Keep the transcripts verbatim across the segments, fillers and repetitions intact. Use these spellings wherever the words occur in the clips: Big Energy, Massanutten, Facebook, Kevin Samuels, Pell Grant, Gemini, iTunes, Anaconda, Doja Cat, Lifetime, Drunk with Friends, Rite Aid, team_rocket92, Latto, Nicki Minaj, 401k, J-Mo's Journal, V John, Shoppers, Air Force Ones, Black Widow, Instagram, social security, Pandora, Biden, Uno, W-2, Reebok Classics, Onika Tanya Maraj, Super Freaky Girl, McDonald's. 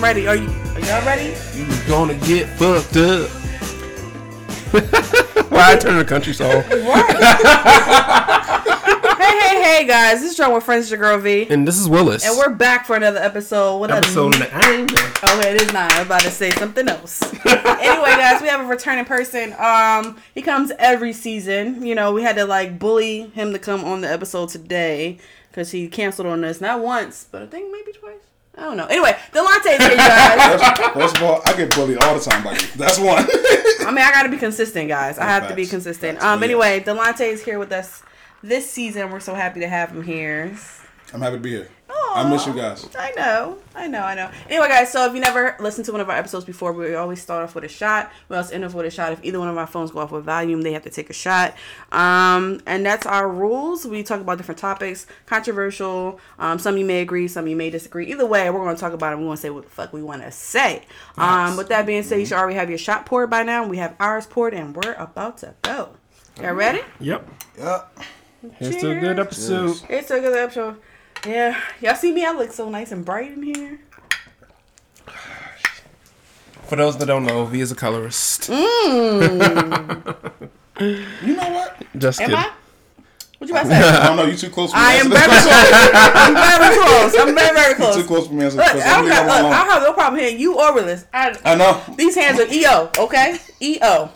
I'm ready. Are you? Are y'all ready? You gonna get fucked up. Why I turn a country song? Hey, hey, hey, guys! This is John with Friends. It's your girl V, and this is Willis, and we're back for another episode. What episode? N- nine. Oh, it is nine. I'm about to say something else. Anyway, guys, we have a returning person. Um, he comes every season. You know, we had to like bully him to come on the episode today because he canceled on us not once, but I think maybe twice. I don't know. Anyway, Delonte's here, guys. First of all, I get bullied all the time by you. That's one. I mean, I got to be consistent, guys. I have facts, to be consistent. Facts, um. Yeah. Anyway, Delonte's here with us this season. We're so happy to have him here. I'm happy to be here. Aww, I miss you guys. I know. I know. I know. Anyway, guys, so if you never listened to one of our episodes before, we always start off with a shot. We also end off with a shot. If either one of our phones go off with volume, they have to take a shot. Um, and that's our rules. We talk about different topics, controversial. Um, some you may agree, some you may disagree. Either way, we're going to talk about it. We're going to say what the fuck we want to say. Nice. Um, with that being said, you should already have your shot poured by now. We have ours poured, and we're about to go. Y'all ready? Yep. Yep. Cheers. It's a good episode. Cheers. It's a good episode. Yeah, y'all see me? I look so nice and bright in here. For those that don't know, V is a colorist. Mm. You know what? Just Am kidding. I? What you about to say? I don't know. You too close for me. I am very close. I'm very close. I'm very, very close. You're too close for me. Look, look, I don't have no problem here. You or Willis. I, I know. These hands are E O, okay? E O.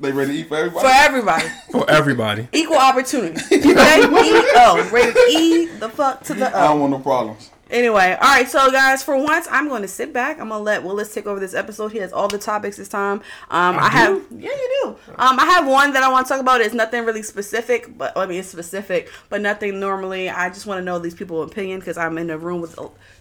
They ready to eat for everybody? For everybody. For everybody. Equal opportunity. E O. Rated E the fuck to the O. I don't want no problems. Anyway, all right, so guys, for once, I'm going to sit back. I'm going to let Willis take over this episode. He has all the topics this time. Um, I, I have, do? Yeah, you do. Um, I have one that I want to talk about. It's nothing really specific, but I mean, it's specific, but nothing normally. I just want to know these people's opinion because I'm in a room with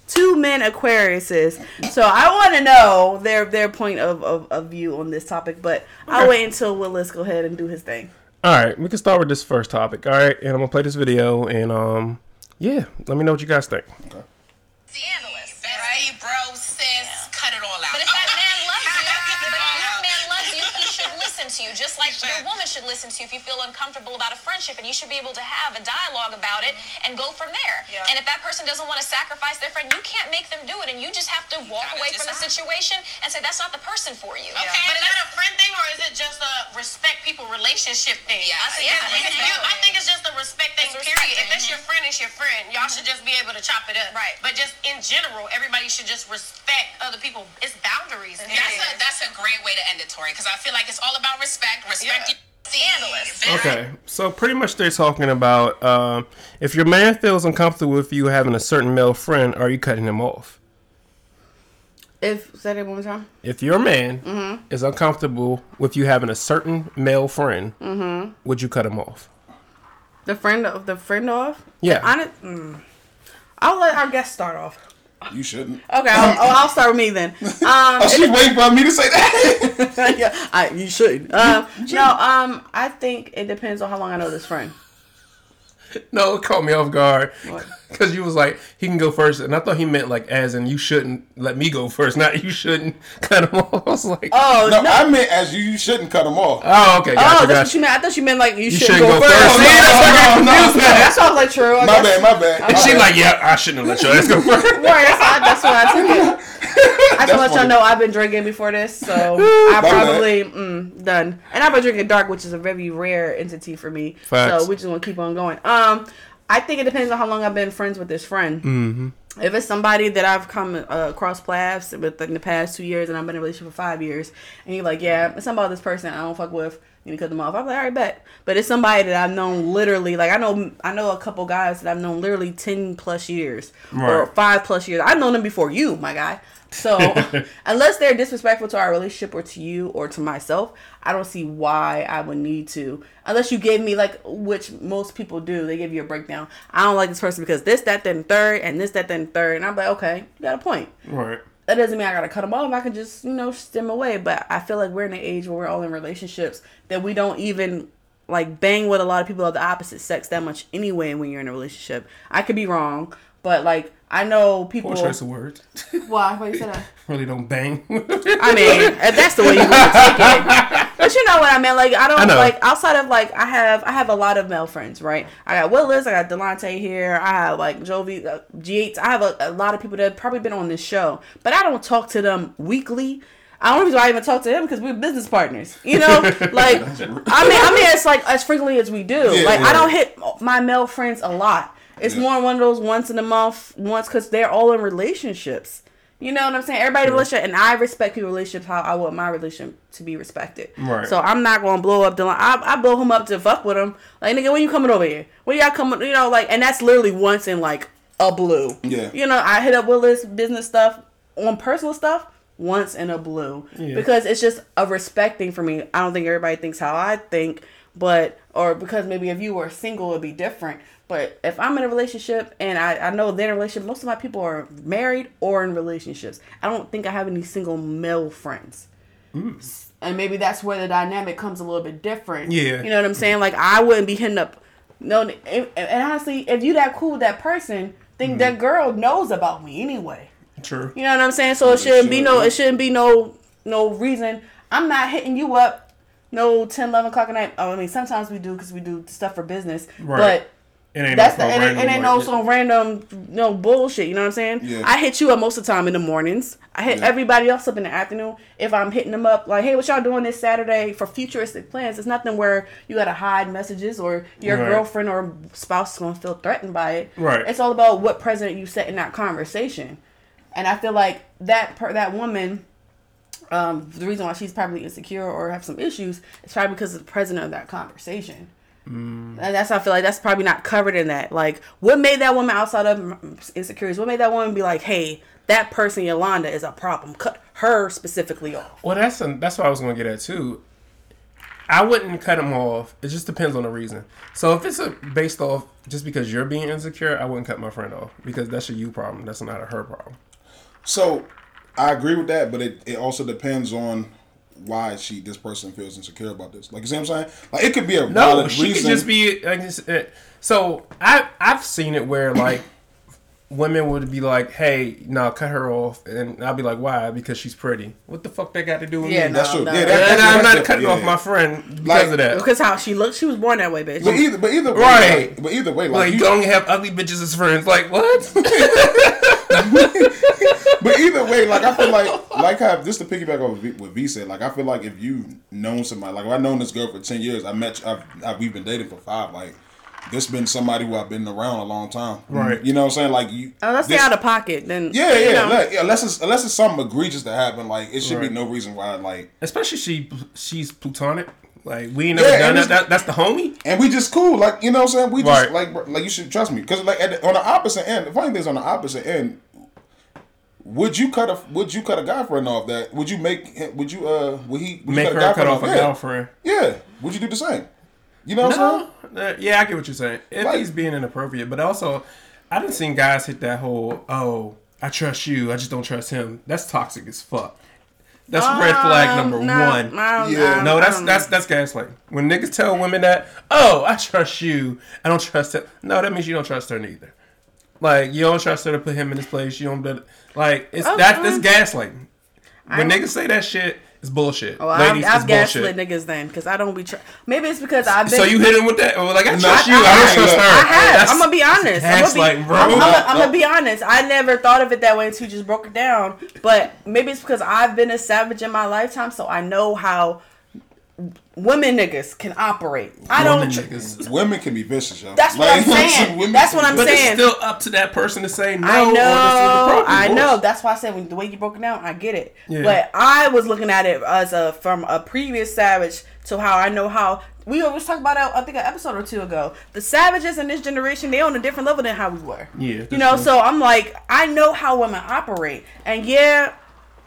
two men Aquariuses, so I want to know their their point of, of, of view on this topic. But okay. I'll wait until Willis go ahead and do his thing. All right, we can start with this first topic. All right, and I'm gonna play this video, and um, yeah, let me know what you guys think. Okay. Analyst, right? Bro, sis, yeah. Cut it all out. But if that man loves you, but if your man loves you, he should listen to you, just like your woman should listen to you if you feel uncomfortable about a friendship, and you should be able to have a dialogue about it and go from there. Yeah. And if that person doesn't want to sacrifice their friend, you can't make them do it, and you just have to walk away from the situation and say that's not the person for you. Yeah. Okay, but is that a friend thing, or is it just a respect people relationship thing? Yeah, I, yeah, yeah. It's, you, I think it's just a respect thing, period. Respect. If it's your friend, it's your friend. Y'all mm-hmm. should just be able to chop it up. Right. But just in general, everybody should just respect other people. It's boundaries. That's a, that's a great way to end it, Tori, because I feel like it's all about respect. Respect. Yeah. Okay, so pretty much they're talking about um, if your man feels uncomfortable with you having a certain male friend, are you cutting him off? If say that one more time. If your man mm-hmm. is uncomfortable with you having a certain male friend, mm-hmm. would you cut him off? The friend of the friend off? Yeah. I, mm, I'll let our guest start off. You shouldn't. Okay, I'll, oh, I'll start with me then. Um, oh, she's waiting for me to say that. Yeah, I, you shouldn't. Um, you shouldn't. No, um, I think it depends on how long I know this friend. No, it caught me off guard because you was like, he can go first, and I thought he meant like as in you shouldn't let me go first, not you shouldn't cut him off. I was like, oh no, no. I meant as you, you shouldn't cut him off. Oh, okay, gotcha, oh, that's gotcha. What you meant. I thought you meant like you, you shouldn't, shouldn't go, go first. first. No, no, no, no, no, no, no. That's why I was like, true. I my guess. bad, my bad. And okay. She like, yeah, I shouldn't have let your ass go first. Right, that's, that's why I took it. I just want y'all know I've been drinking before this, so I probably mm, done. And I've been drinking dark, which is a very rare entity for me. Facts. So we just want to keep on going. Um. Um, I think it depends on how long I've been friends with this friend. Mm-hmm. If it's somebody that I've come uh, across paths with like, in the past two years and I've been in a relationship for five years, and you're like, yeah, it's something about this person I don't fuck with, you need to cut them off. I'm like, all right, bet. But it's somebody that I've known literally, like I know I know a couple guys that I've known literally ten plus years right. or five plus years. I've known them before you, my guy. So unless they're disrespectful to our relationship or to you or to myself, I don't see why I would need to. Unless you gave me like, which most people do, they give you a breakdown. I don't like this person because this, that, then third, and this, that, then third. And I'm like, okay, you got a point. Right. That doesn't mean I got to cut them off. I can just, you know, stem away. But I feel like we're in an age where we're all in relationships that we don't even like bang with a lot of people of the opposite sex that much anyway when you're in a relationship. I could be wrong, but like, I know people... Poor choice of words. Why? Why you say that? Really don't bang. I mean, if that's the way you want to take it. But you know what I mean? Like, I don't... I like, outside of, like, I have I have a lot of male friends, right? I got Willis. I got Delonte here. I have, like, Jovi, uh, G eight. I have a, a lot of people that have probably been on this show. But I don't talk to them weekly. I don't even I even talk to him because we're business partners, you know. Like, I mean, I mean, it's like as frequently as we do. Yeah, like, yeah. I don't hit my male friends a lot. It's yeah. more one of those once in a month, once because they're all in relationships. You know what I'm saying? Everybody yeah. relationship, and I respect people's relationships how I want my relationship to be respected. Right. So I'm not gonna blow up Dylan. I, I blow him up to fuck with him. Like, nigga, when you coming over here? When y'all coming? You know, like, and that's literally once in like a blue. Yeah. You know, I hit up Willis business stuff on personal stuff. Once in a blue yeah. because it's just a respect thing for me. I don't think everybody thinks how I think, but or because maybe if you were single it'd be different, but if I'm in a relationship and I, I know they're in a relationship, most of my people are married or in relationships. I don't think I have any single male friends. Mm. And maybe that's where the dynamic comes a little bit different. Yeah, you know what I'm saying? Like, I wouldn't be hitting up no, and, and honestly, if you that cool with that person, think mm. that girl knows about me anyway. True. You know what I'm saying? So it shouldn't be no, it shouldn't be no, no reason. I'm not hitting you up, no ten, eleven o'clock at night. Oh, I mean, sometimes we do because we do stuff for business, right. But it ain't that's no the, and it, it ain't no like some random no bullshit. You know what I'm saying? Yeah. I hit you up most of the time in the mornings. I hit yeah. everybody else up in the afternoon. If I'm hitting them up, like, hey, what y'all doing this Saturday for futuristic plans? It's nothing where you gotta hide messages or your right. girlfriend or spouse is gonna feel threatened by it. Right. It's all about what precedent you set in that conversation. And I feel like that per, that woman, um, the reason why she's probably insecure or have some issues is probably because of the president of that conversation. Mm. And that's how I feel like that's probably not covered in that. Like, what made that woman outside of insecurities? What made that woman be like, hey, that person, Yolanda, is a problem. Cut her specifically off. Well, that's a, that's what I was going to get at, too. I wouldn't cut them off. It just depends on the reason. So if it's a, based off just because you're being insecure, I wouldn't cut my friend off because that's a you problem. That's not a her problem. So, I agree with that, but it, it also depends on why she this person feels insecure about this. Like, you see what I'm saying? Like, it could be a no, valid reason. No, she could just be... Like, uh, so, I, I've seen it where, like, women would be like, hey, no, nah, cut her off. And I'll be like, why? Because she's pretty. What the fuck that got to do with yeah, me? No, that's true. No, yeah, that's true. And that's I'm not different. cutting yeah, off yeah. my friend because like, of that. Because how she looked, she was born that way, bitch. But either, but either way, right. like, but either way, like... like you, you only have ugly bitches as friends. Like, what? But either way, like, I feel like, like how, just to piggyback off what V said, like, I feel like if you've known somebody, like, if I've known this girl for ten years, I met, I've, I've, we've been dating for five, like, this been somebody who I've been around a long time. Right. You know what I'm saying? Like, you... Unless they're out of pocket, then... Yeah, yeah, you know. like, yeah. Unless it's, unless it's something egregious that happened, like, it should right. be no reason why, like... Especially she she's plutonic. Like, we ain't never yeah, done that. that. That's the homie. And we just cool. Like, you know what I'm saying? We just, right. like, like you should trust me. Because, like, at the, on the opposite end, the funny thing is on the opposite end, Would you cut a Would you cut a guy friend off that? Would you make Would you uh Would he would make you cut her cut off, off a yeah. girlfriend? Yeah. Would you do the same? You know what no. I'm saying? Uh, yeah, I get what you're saying. If like, he's being inappropriate, but also, I done seen guys hit that whole oh I trust you, I just don't trust him. That's toxic as fuck. That's um, red flag number no, one. No, yeah. no, that's that's that's gaslighting. When niggas tell women that oh I trust you, I don't trust him. No, that means you don't trust her neither. Like, you don't trust her to put him in his place. You don't... Like, it's okay. that, that's gaslighting. When niggas say that shit, it's bullshit. Oh, Ladies, I've, I've gaslit niggas then, because I don't be... Tra- Maybe it's because I've been... So you hit him with that? Well, like, I no, trust I, you. I, I, I don't trust her. I have. That's, I'm going to be honest. Gaslighting, bro. I'm, I'm, I'm going to be honest. I never thought of it that way until you just broke it down. But maybe it's because I've been a savage in my lifetime, so I know how... Women niggas can operate. I women don't. Niggas. Women can be vicious, y'all. That's what like, I'm saying. That's what I'm but saying. But it's still up to that person to say no. I know. Or to see the I know. That's why I said when, the way you broke it down, I get it. Yeah. But I was looking at it as a from a previous savage to how I know how we always talked about. I think an episode or two ago, the savages in this generation, they're on a different level than how we were. Yeah. You know. True. So I'm like, I know how women operate, and yeah.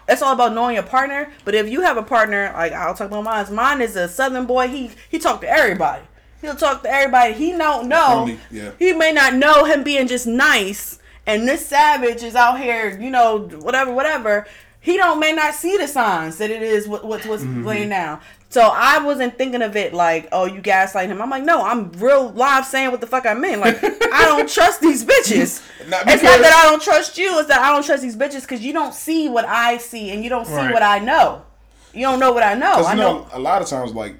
It's all about knowing your partner, but if you have a partner, like I'll talk about mine. Mine is a Southern boy. He he talk to everybody. He'll talk to everybody. He don't know. Only, yeah. He may not know him being just nice. And this savage is out here, you know, whatever, whatever. He don't may not see the signs that it is what, what what's mm-hmm. laying down. So I wasn't thinking of it like, oh, you gaslighting him. I'm like, no, I'm real live saying what the fuck I mean. Like, I don't trust these bitches. Not it's not that I don't trust you. It's that I don't trust these bitches because you don't see what I see and you don't see right. what I know. You don't know what I know. I you know, know a lot of times, like,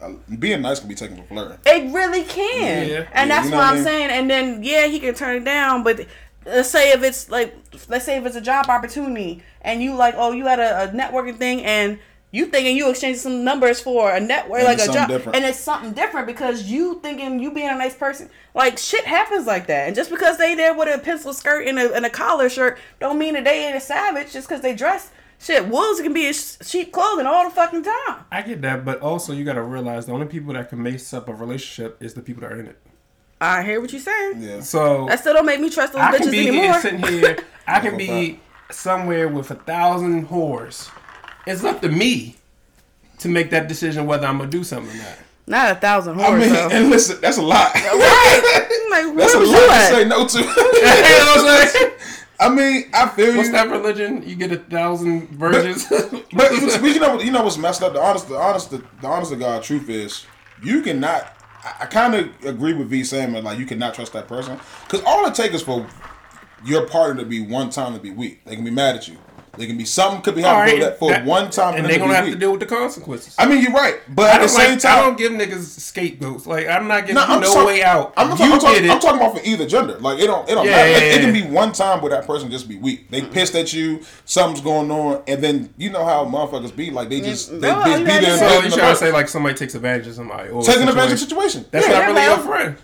uh, being nice can be taken for flirting. It really can. Yeah. And yeah, that's you know what, what I'm mean? saying. And then, yeah, he can turn it down, but... Let's say if it's like, let's say if it's a job opportunity and you like, oh, you had a, a networking thing and you thinking you exchanging some numbers for a network, and like a job, different. And it's something different because you thinking you being a nice person, like shit happens like that. And just because they there with a pencil skirt and a, and a collar shirt don't mean that they ain't a savage just because they dress. Shit, wolves can be in cheap clothing all the fucking time. I get that, but also you got to realize the only people that can mess up a relationship is the people that are in it. I hear what you're saying. Yeah. So that still don't make me trust those I bitches be anymore. Sitting here, I can be somewhere with a thousand whores. It's up to me to make that decision whether I'm gonna do something or not. Not a thousand whores. I mean, though. And listen, that's a lot. Right? I'm like, that's a lot to say no to. You know what I'm saying? I mean, I feel what's you. What's that religion? You get a thousand virgins. But, but you know, you know what's messed up. The honest, the honest, the, the honest to God truth is, you cannot. I kind of agree with V saying like you cannot trust that person because all it takes is for your partner to be one time to be weak. They can be mad at you. They can be something could be happening right, for that, one time, and they're gonna have weak. to deal with the consequences. I mean, you're right, but at the same like, time, I don't give niggas scapegoats. Like I'm not giving no, you no talk, way out. I'm, not you talk, I'm, talking, I'm talking about for either gender. Like it don't, it don't yeah, matter. Yeah, it, yeah. it can be one time where that person just be weak. They mm-hmm. pissed at you. Something's going on, and then you know how motherfuckers be. Like they just they, no, they, they be there. So you trying to say like somebody takes advantage of somebody, or taking advantage of the situation. That's yeah, not really your friend.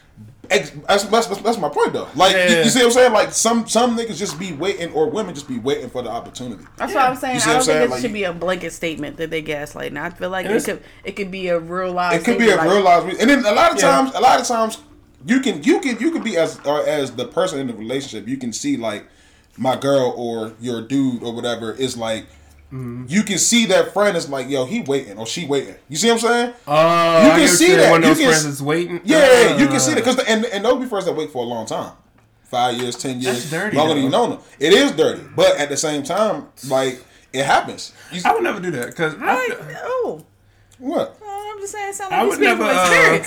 That's, that's, that's my point though. Like yeah. you, you see what I'm saying? Like some, some niggas just be waiting, or women just be waiting for the opportunity. That's yeah. what I'm saying. I don't think saying? it like, should be a blanket statement that they gaslight. Now I feel like it could it could be a real live. It could be a like, real live. And then a lot of yeah. times, a lot of times you can you can you can be as or as the person in the relationship. You can see like my girl or your dude or whatever is like. Mm-hmm. You can see that friend is like, yo, he waiting or she waiting. You see what I'm saying? Oh, uh, you can I see that. One of those you can, friends is waiting. Yeah, uh, you can see that. Cause the, and, and those be friends that wait for a long time. Five years, ten years. That's dirty. Longer than you know them. It is dirty. But at the same time, like, it happens. You, I would never do that. Cause I, oh. What? Oh, I'm just saying something. I would never, uh,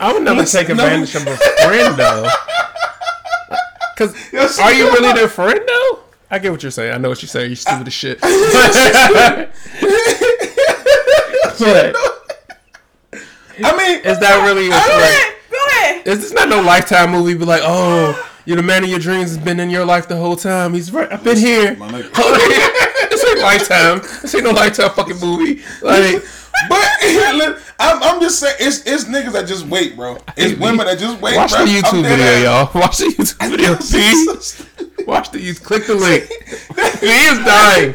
I would never take advantage of a friend, though. Cause yes, are you really not. their friend, though? I get what you're saying. I know what you're saying. You're stupid as shit. But, I mean, is that really what's right? Go ahead. Is this not no Lifetime movie? Be like, oh, you're the man of your dreams has been in your life the whole time. He's right. I've been here. This ain't Lifetime. This ain't no Lifetime fucking movie. Like. But I'm, I'm just saying, it's it's niggas that just wait, bro. It's women that just wait. Watch bro. the YouTube video, there. y'all. Watch the YouTube video. See? Watch the YouTube. Click the link. He is dying.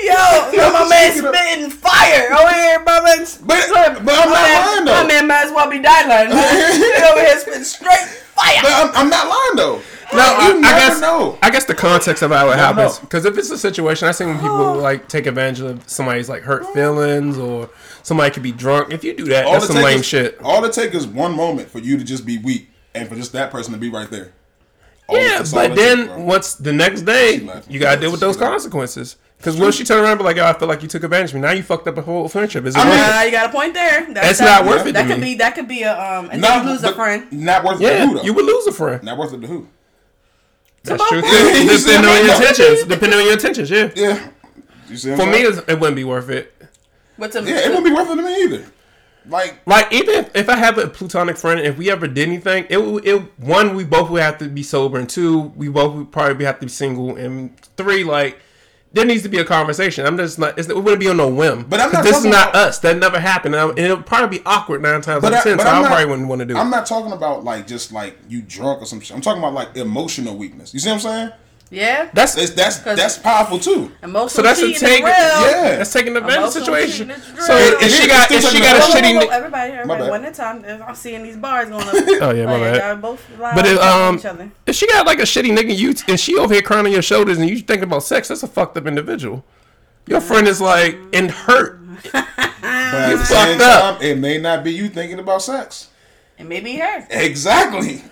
Yo, yo, my man spitting fire over here, my man. But, but I'm my not man, lying though. My man might as well be dying. He over here spitting straight fire. But I'm, I'm not lying though. No, I, I guess know. I guess the context of how it happens. Because if it's a situation, I see when people like take advantage of somebody's like hurt feelings or somebody could be drunk. If you do that, all that's some lame is, shit. All it takes is one moment for you to just be weak and for just that person to be right there. All yeah, but then take, once the next day, you gotta yeah, deal with those consequences. Because when she turn around and be like, oh, I feel like you took advantage of me. Now you fucked up a whole friendship. Is it I mean, worth it? You got a point there. That's, that's not, not worth it. That could be. That could be a. Um, and not, then you lose a friend. Not worth yeah, it to who though? You would lose a friend. Not worth it to who? That's true. Depending on your intentions. Depending on your intentions, yeah. Yeah. You see For me, it wouldn't be worth it. What's a, yeah, it wouldn't be worth it to me either. Like, like even if, if I have a platonic friend, if we ever did anything, it would. It, one, we both would have to be sober, and two, we both would probably have to be single, and three, like there needs to be a conversation. I'm just not. It's, it wouldn't be on no whim. But I'm not this is not about, us. That never happened, and, and it'll probably be awkward nine times out of ten. So I probably wouldn't want to do. I'm it. I'm not talking about like just like you drunk or some shit. I'm talking about like emotional weakness. You see what I'm saying? Yeah, that's it's, that's that's powerful too. Emotional so that's a take. Yeah, that's taking advantage of the situation. So if, if she got if she got a shitty nigga, everybody, everybody, one at a time. I'm seeing these bars going up. Oh yeah, my like, bad. Both but if, um, if she got like a shitty nigga, you and she over here crying on your shoulders, and you thinking about sex, that's a fucked up individual. Your friend is like and hurt. But you fucked up. Time, it may not be you thinking about sex. It may be her. Exactly.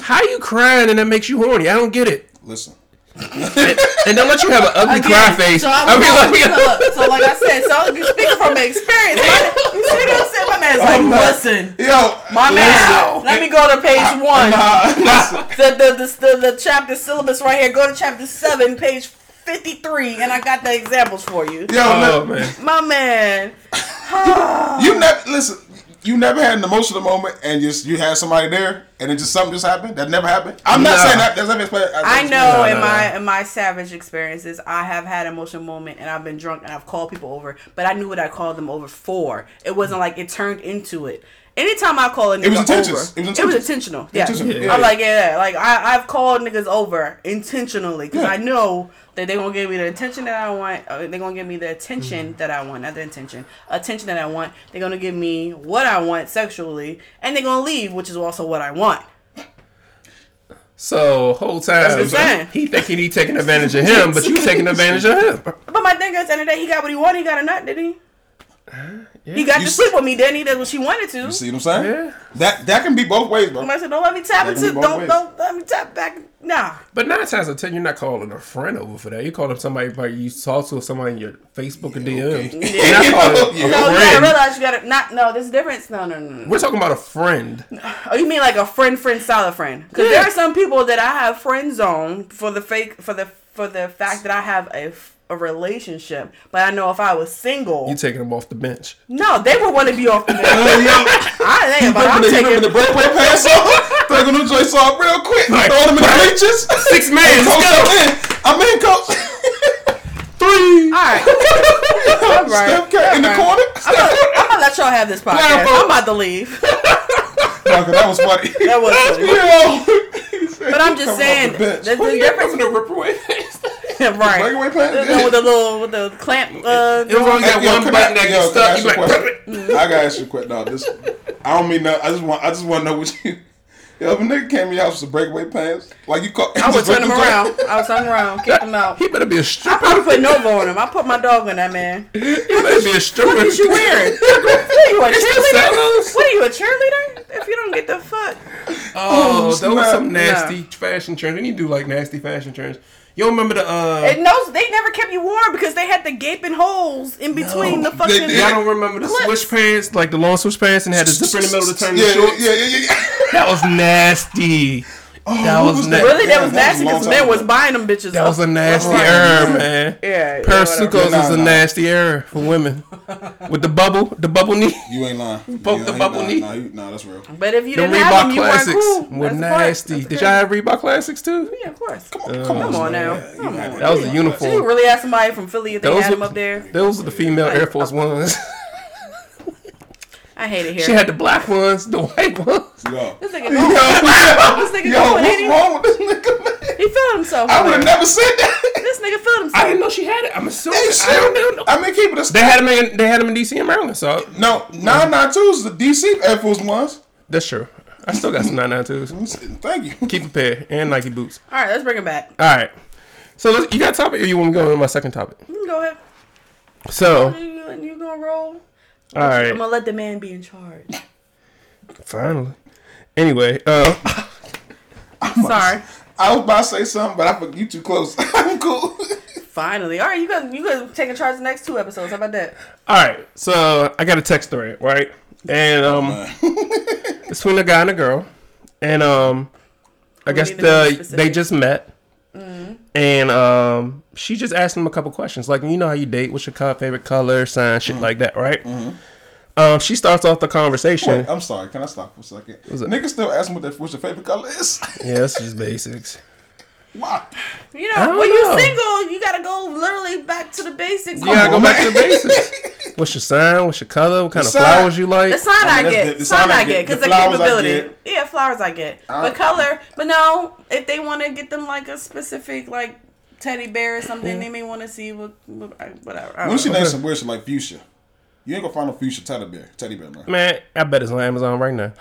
How you crying and that makes you horny? I don't get it. Listen. and, and don't let you have an ugly Again, cry face. So, I mean, like, so like I said, so I'm speaking from experience. My, you see what I'm saying? My man's like, oh, my, listen, yo, my man, wow. let me go to page I, one. Nah, nah. The, the, the, the, the chapter syllabus right here. Go to chapter seven, page fifty-three, and I got the examples for you. Yo, oh, man. my man, oh. you never listen. You never had an emotional moment and just you had somebody there and it just something just happened? That never happened? I'm no. not saying that. That's never explained. I know no, in no, my no. in my savage experiences, I have had an emotional moment and I've been drunk and I've called people over, but I knew what I called them over for. It wasn't like it turned into it. Anytime I call a nigga it was intentions. over, it was, it was intentional. Yeah. Intentional. yeah. I'm like, yeah, like I, I've called niggas over intentionally because yeah. I know that they're going to give me the attention that I want. They're going to give me the attention mm-hmm. that I want. Not the intention. Attention that I want. They're going to give me what I want sexually and they're going to leave, which is also what I want. So, whole time, so he thinking he taking advantage of him, but you taking advantage of him. But my thing is, at the end of the day, he got what he wanted. He got a nut, did he? Yeah. He got you to sleep with me, Danny. That's what she wanted to. You see what I'm saying? Yeah. That that can be both ways, bro. I said, don't let me tap into. Don't ways. don't let me tap back. Nah. But nine times out of ten, you're not calling a friend over for that. You're calling somebody like you talk to somebody in your Facebook and yeah, D M. Okay. Yeah. You're not calling yeah. a no, friend. You gotta realize you gotta not. No, there's a difference. No, no, no, no. We're talking about a friend. Oh, you mean like a friend, friend, solid friend? Because yeah. there are some people that I have friend zone for the fake for the for the fact that I have a. a relationship, but I know if I was single, you taking them off the bench. No, they would want to be off the bench. I ain't, but I'm the, taking the breakaway pass off, taking them joints off real quick, like, throw them in the bleachers. Six man, let's go. I'm in, coach. Three. All right. All right. Step in the corner. I'm gonna, I'm gonna let y'all have this podcast. Yeah, I'm about to leave. No, that was funny. That was funny. Yo. But I'm just saying, the, the, the difference in the breakaway pass. Right. The, the, with the little with the clamp. Uh, it was only that one button that gets stuck. You like, I gotta ask you a question. No, this. I don't mean no. I just want. I just want to know what you. Yo, if a nigga came in your house with breakaway pants, like you caught. I would turn him around. I would turn him around, kick him out. He better be a stripper. I probably put Nova on him. I put my dog on that man. He better be a stripper. What is you wearing? What are you, a cheerleader? What are you, a cheerleader? If you don't get the fuck. Oh, oh that was some nasty no. fashion trends. They need to do like nasty fashion trends. You remember the? Uh, and no, they never kept you warm because they had the gaping holes in between no, the fucking. They, they, I don't remember the clips. Switch pants, like the long switch pants, and had the zipper in the middle to turn yeah, the shorts. Yeah, yeah, yeah, yeah. That was nasty. Oh, that was, was na- really that was yeah, nasty because men was buying them bitches. That up. was a nasty right. error, man. Yeah, Persicles yeah, is a nasty error for women with the bubble, the bubble knee. You ain't lying. Poke yeah, the bubble lying. knee. Nah, you, nah, that's real. But if you the didn't Reebok have them, Classics you weren't cool. Were that's nasty. Did y'all have Reebok Classics too? Yeah, of course. Come on, uh, come, come on now. Yeah, come on. That was a uniform. Did you really ask somebody from Philly if they had them up there? Those were the female Air Force Ones. I hate it here. She had the black ones, the white ones. Yo, this nigga, yo, this nigga yo what's eighty wrong with this nigga, man? He filled himself. I would have never said that. This nigga filled himself. I didn't know she had it. I'm assuming. She, I don't know. I mean, keep it a. They had him in. They had him in D C and Maryland. So no, nine nine twos the D C Air Force Ones. That's true. I still got some nine nine twos. Thank you. Keep a pair and Nike boots. All right, let's bring it back. All right. So let's, you got a topic, or you want me to go into my second topic? You can go ahead. So you, you gonna roll? All right. I'm gonna let the man be in charge. Finally. Anyway, uh, I'm sorry. I was about to say something, but I put you too close. I'm cool. Finally. All right, you guys, you guys taking charge the next two episodes. How about that? All right. So I got a text thread, right? And um, oh, between a guy and a girl, and um, I we guess the they just met. Mm-hmm. And um, she just asked him a couple questions, like, you know how you date, what's your co- favorite color, sign, shit mm-hmm. like that, right? Mm-hmm. Um, she starts off the conversation. Wait, I'm sorry, can I stop for a second? Niggas still asking what their what's your favorite color is. Yeah, that's just basics. Why? You know, when you're single, you gotta go literally back to the basics. You gotta go back to the basics. What's your sign? What's your color? What kind the of flowers sign. you like? The sign I, mean, I get. The, the sign, sign I get. Because the, the capability. Yeah, flowers I get. I, but color. But no, if they want to get them like a specific like teddy bear or something, mm-hmm. they may want to see what, what whatever. Once you name some weird shit like fuchsia, you ain't gonna find a fuchsia teddy bear. Teddy bear, man. Man, I bet it's on Amazon right now.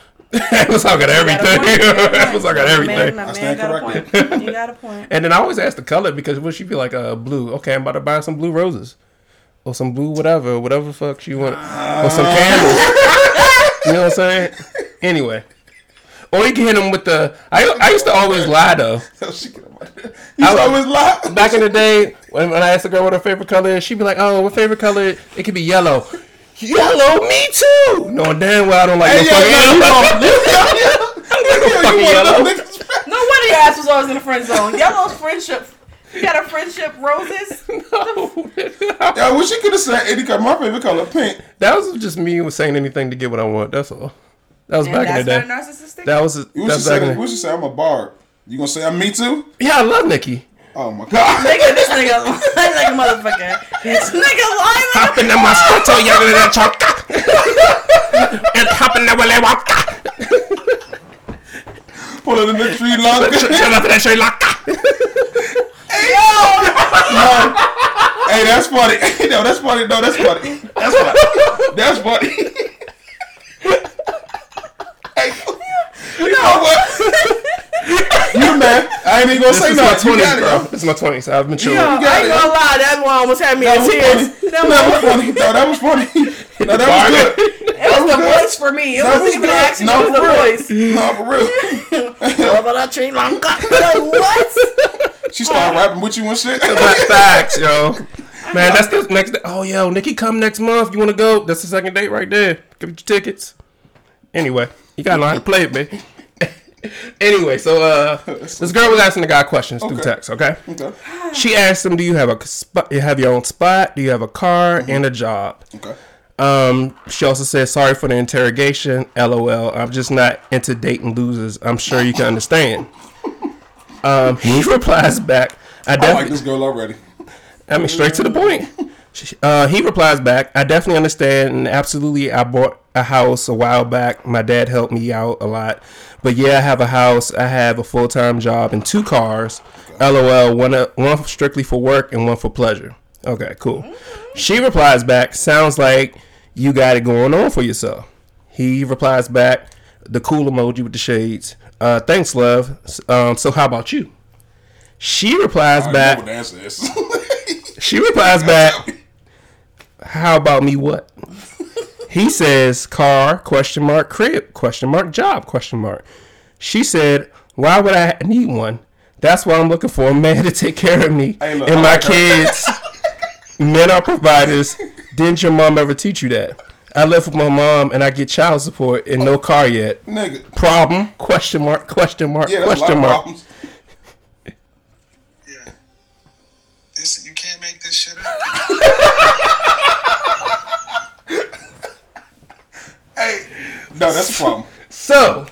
Amazon got everything. Amazon got everything. I stand corrected. You got a point. And then I always ask the color because what she be like, uh, blue. Okay, I'm about to buy some blue roses. Or some blue whatever, whatever the fuck you want. Uh, or some candles. You know what I'm saying? Anyway. Or you can hit him with the. I I used to always lie though. You I, always lie. Back in the day, when, when I asked a girl what her favorite color is, she'd be like, "Oh, what favorite color? It could be yellow." Yellow, me too. No, damn well I don't like hey, no yeah, fucking yellow. I don't like no fucking yellow. No wonder your ass was always in the friend zone. Yellow's friendship. You got a friendship roses? No. Yeah, I wish you could have said any color. My favorite color, pink. That was just me was saying anything to get what I want. That's all. That was and back in the day. That's not narcissistic? That was, that was back say, in the day. You say I'm a bard. You going to say I'm me too? Yeah, I love Nicki. Oh, my God. Nigga, this nigga lying like a motherfucker. This nigga lying like a motherfucker. Hop in the mosquito, younger than a choka. And hop in the willy wonka. Pull it in the tree locker. Shut up in the tree locker. Yo! No. Hey, that's funny. Hey, no, that's funny. No, that's funny. That's funny. That's funny. Hey, you no. know what? You man, I ain't even gonna this say nothing. You got it, bro. This is my twenties. I've been chilling. Yo, I ain't it, gonna yo. lie. That one almost had me that in tears. Funny. That, that was funny. No, that was funny. No, that was good. It was, was the good. voice for me. It that was, was even actually no, the real. voice. No, for real. Like, what? She started rapping with you and shit. That's facts, yo. Man, that's the next day. Oh, yo, Nikki, come next month. You want to go? That's the second date right there. Give me your tickets. Anyway, you got to know how to play it, man. Anyway, so uh, this girl was asking the guy questions okay. through text, okay? Okay. She asked him, do you have a spot? You have your own spot? Do you have a car mm-hmm. and a job? Okay. Um, she also said, sorry for the interrogation. L O L. I'm just not into dating losers. I'm sure you can understand. Um, he replies back. I, def- I like this girl already. I mean, straight to the point. Uh, he replies back. I definitely understand, and absolutely, I bought a house a while back. My dad helped me out a lot, but yeah, I have a house. I have a full time job and two cars. L O L. One uh, one strictly for work and one for pleasure. Okay, cool. She replies back. Sounds like you got it going on for yourself. He replies back. The cool emoji with the shades. Uh, thanks, love. Um, so how about you? She replies back. She replies back. How about me? What? He says, car question mark crib question mark job question mark. She said, why would I need one? That's why I'm looking for a man to take care of me hey, look, and my kids. Men are providers. Didn't your mom ever teach you that? I live with my mom and I get child support and no car yet. Nigga. Problem? Question mark, question mark, yeah, that's question a lot mark. Of problems. Yeah. This, you can't make this shit up. Hey. No, that's a problem. So,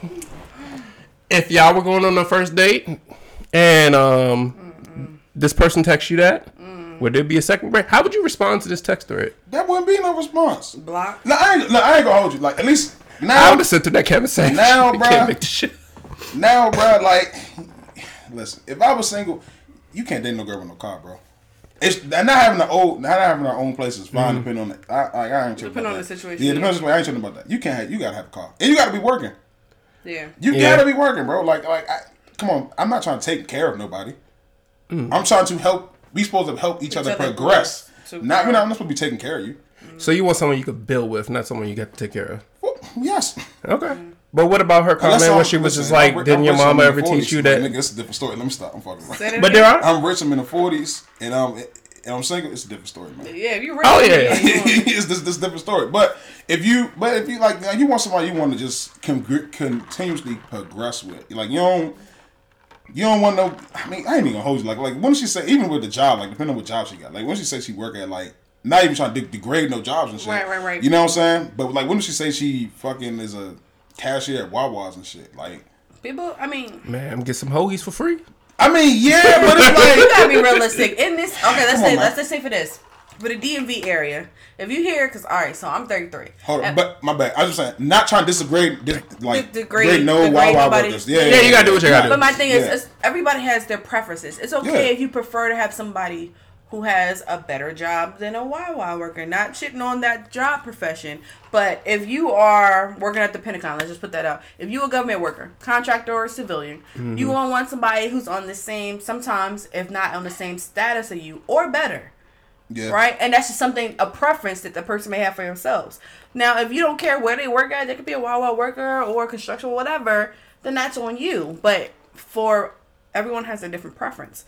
if y'all were going on the first date and um, mm-mm. this person texts you that, would there be a second break? How would you respond to this text thread? That wouldn't be no response. Block. No, I ain't, no, I ain't gonna hold you. Like, at least now. I would have sent to that Kevin Samuels. Now, bro. Can't make the shit. Now, bro. Like, listen. If I was single, you can't date no girl with no car, bro. It's not having an old, not having our own place is fine. Mm-hmm. Depending on the, I, I, I ain't depending on that. the situation. Yeah, depending on the, I ain't talking about that. You can't. Have, you gotta have a car, and you gotta be working. Yeah. You yeah. gotta be working, bro. Like, like, I, come on. I'm not trying to take care of nobody. Mm. I'm trying to help. We supposed to help each, each other, other progress. Not, not, we're not supposed to be taking care of you. Mm. So you want someone you could build with, not someone you got to take care of? Well, yes. Okay. Mm. But what about her comment when she was just like, I'm, didn't I'm your mama ever teach you that? Nigga, it's a different story. Let me stop. I'm fucking right. But there are? I'm rich. I'm in the forties. And I'm, and I'm single. It's a different story, man. Yeah, if you're rich. Oh, yeah. It's this, this different story. But if you, but if you like, you want somebody you want to just con- continuously progress with. Like, you don't. You don't want no. I mean, I ain't even gonna hold you. Like, like when she say, even with the job, like depending on what job she got. Like when she say she work at, like, not even trying to degrade no jobs and shit. Right, right, right. You know what I'm saying? But like when she say she fucking is a cashier at Wawa's and shit. Like people, I mean, man, get some hoagies for free. I mean, yeah, but it's like you gotta be realistic in this. Okay, let's say let's just say for this for the D M V area. If you hear, cause all right, so I'm thirty-three. Hold on, but my bad. I was just saying, not trying to disagree, dis- like degrade, no Wawa workers. Yeah, yeah, yeah, you gotta do what you gotta do. But my thing is, yeah. is everybody has their preferences. It's okay yeah. if you prefer to have somebody who has a better job than a Wawa worker. Not shitting on that job profession, but if you are working at the Pentagon, let's just put that out. If you a government worker, contractor or civilian, mm-hmm. you gonna want somebody who's on the same, sometimes if not on the same status as you or better. Yeah. Right? And that's just something, a preference that the person may have for themselves. Now, if you don't care where they work at, they could be a Wawa worker or construction or whatever, then that's on you. But for everyone has a different preference.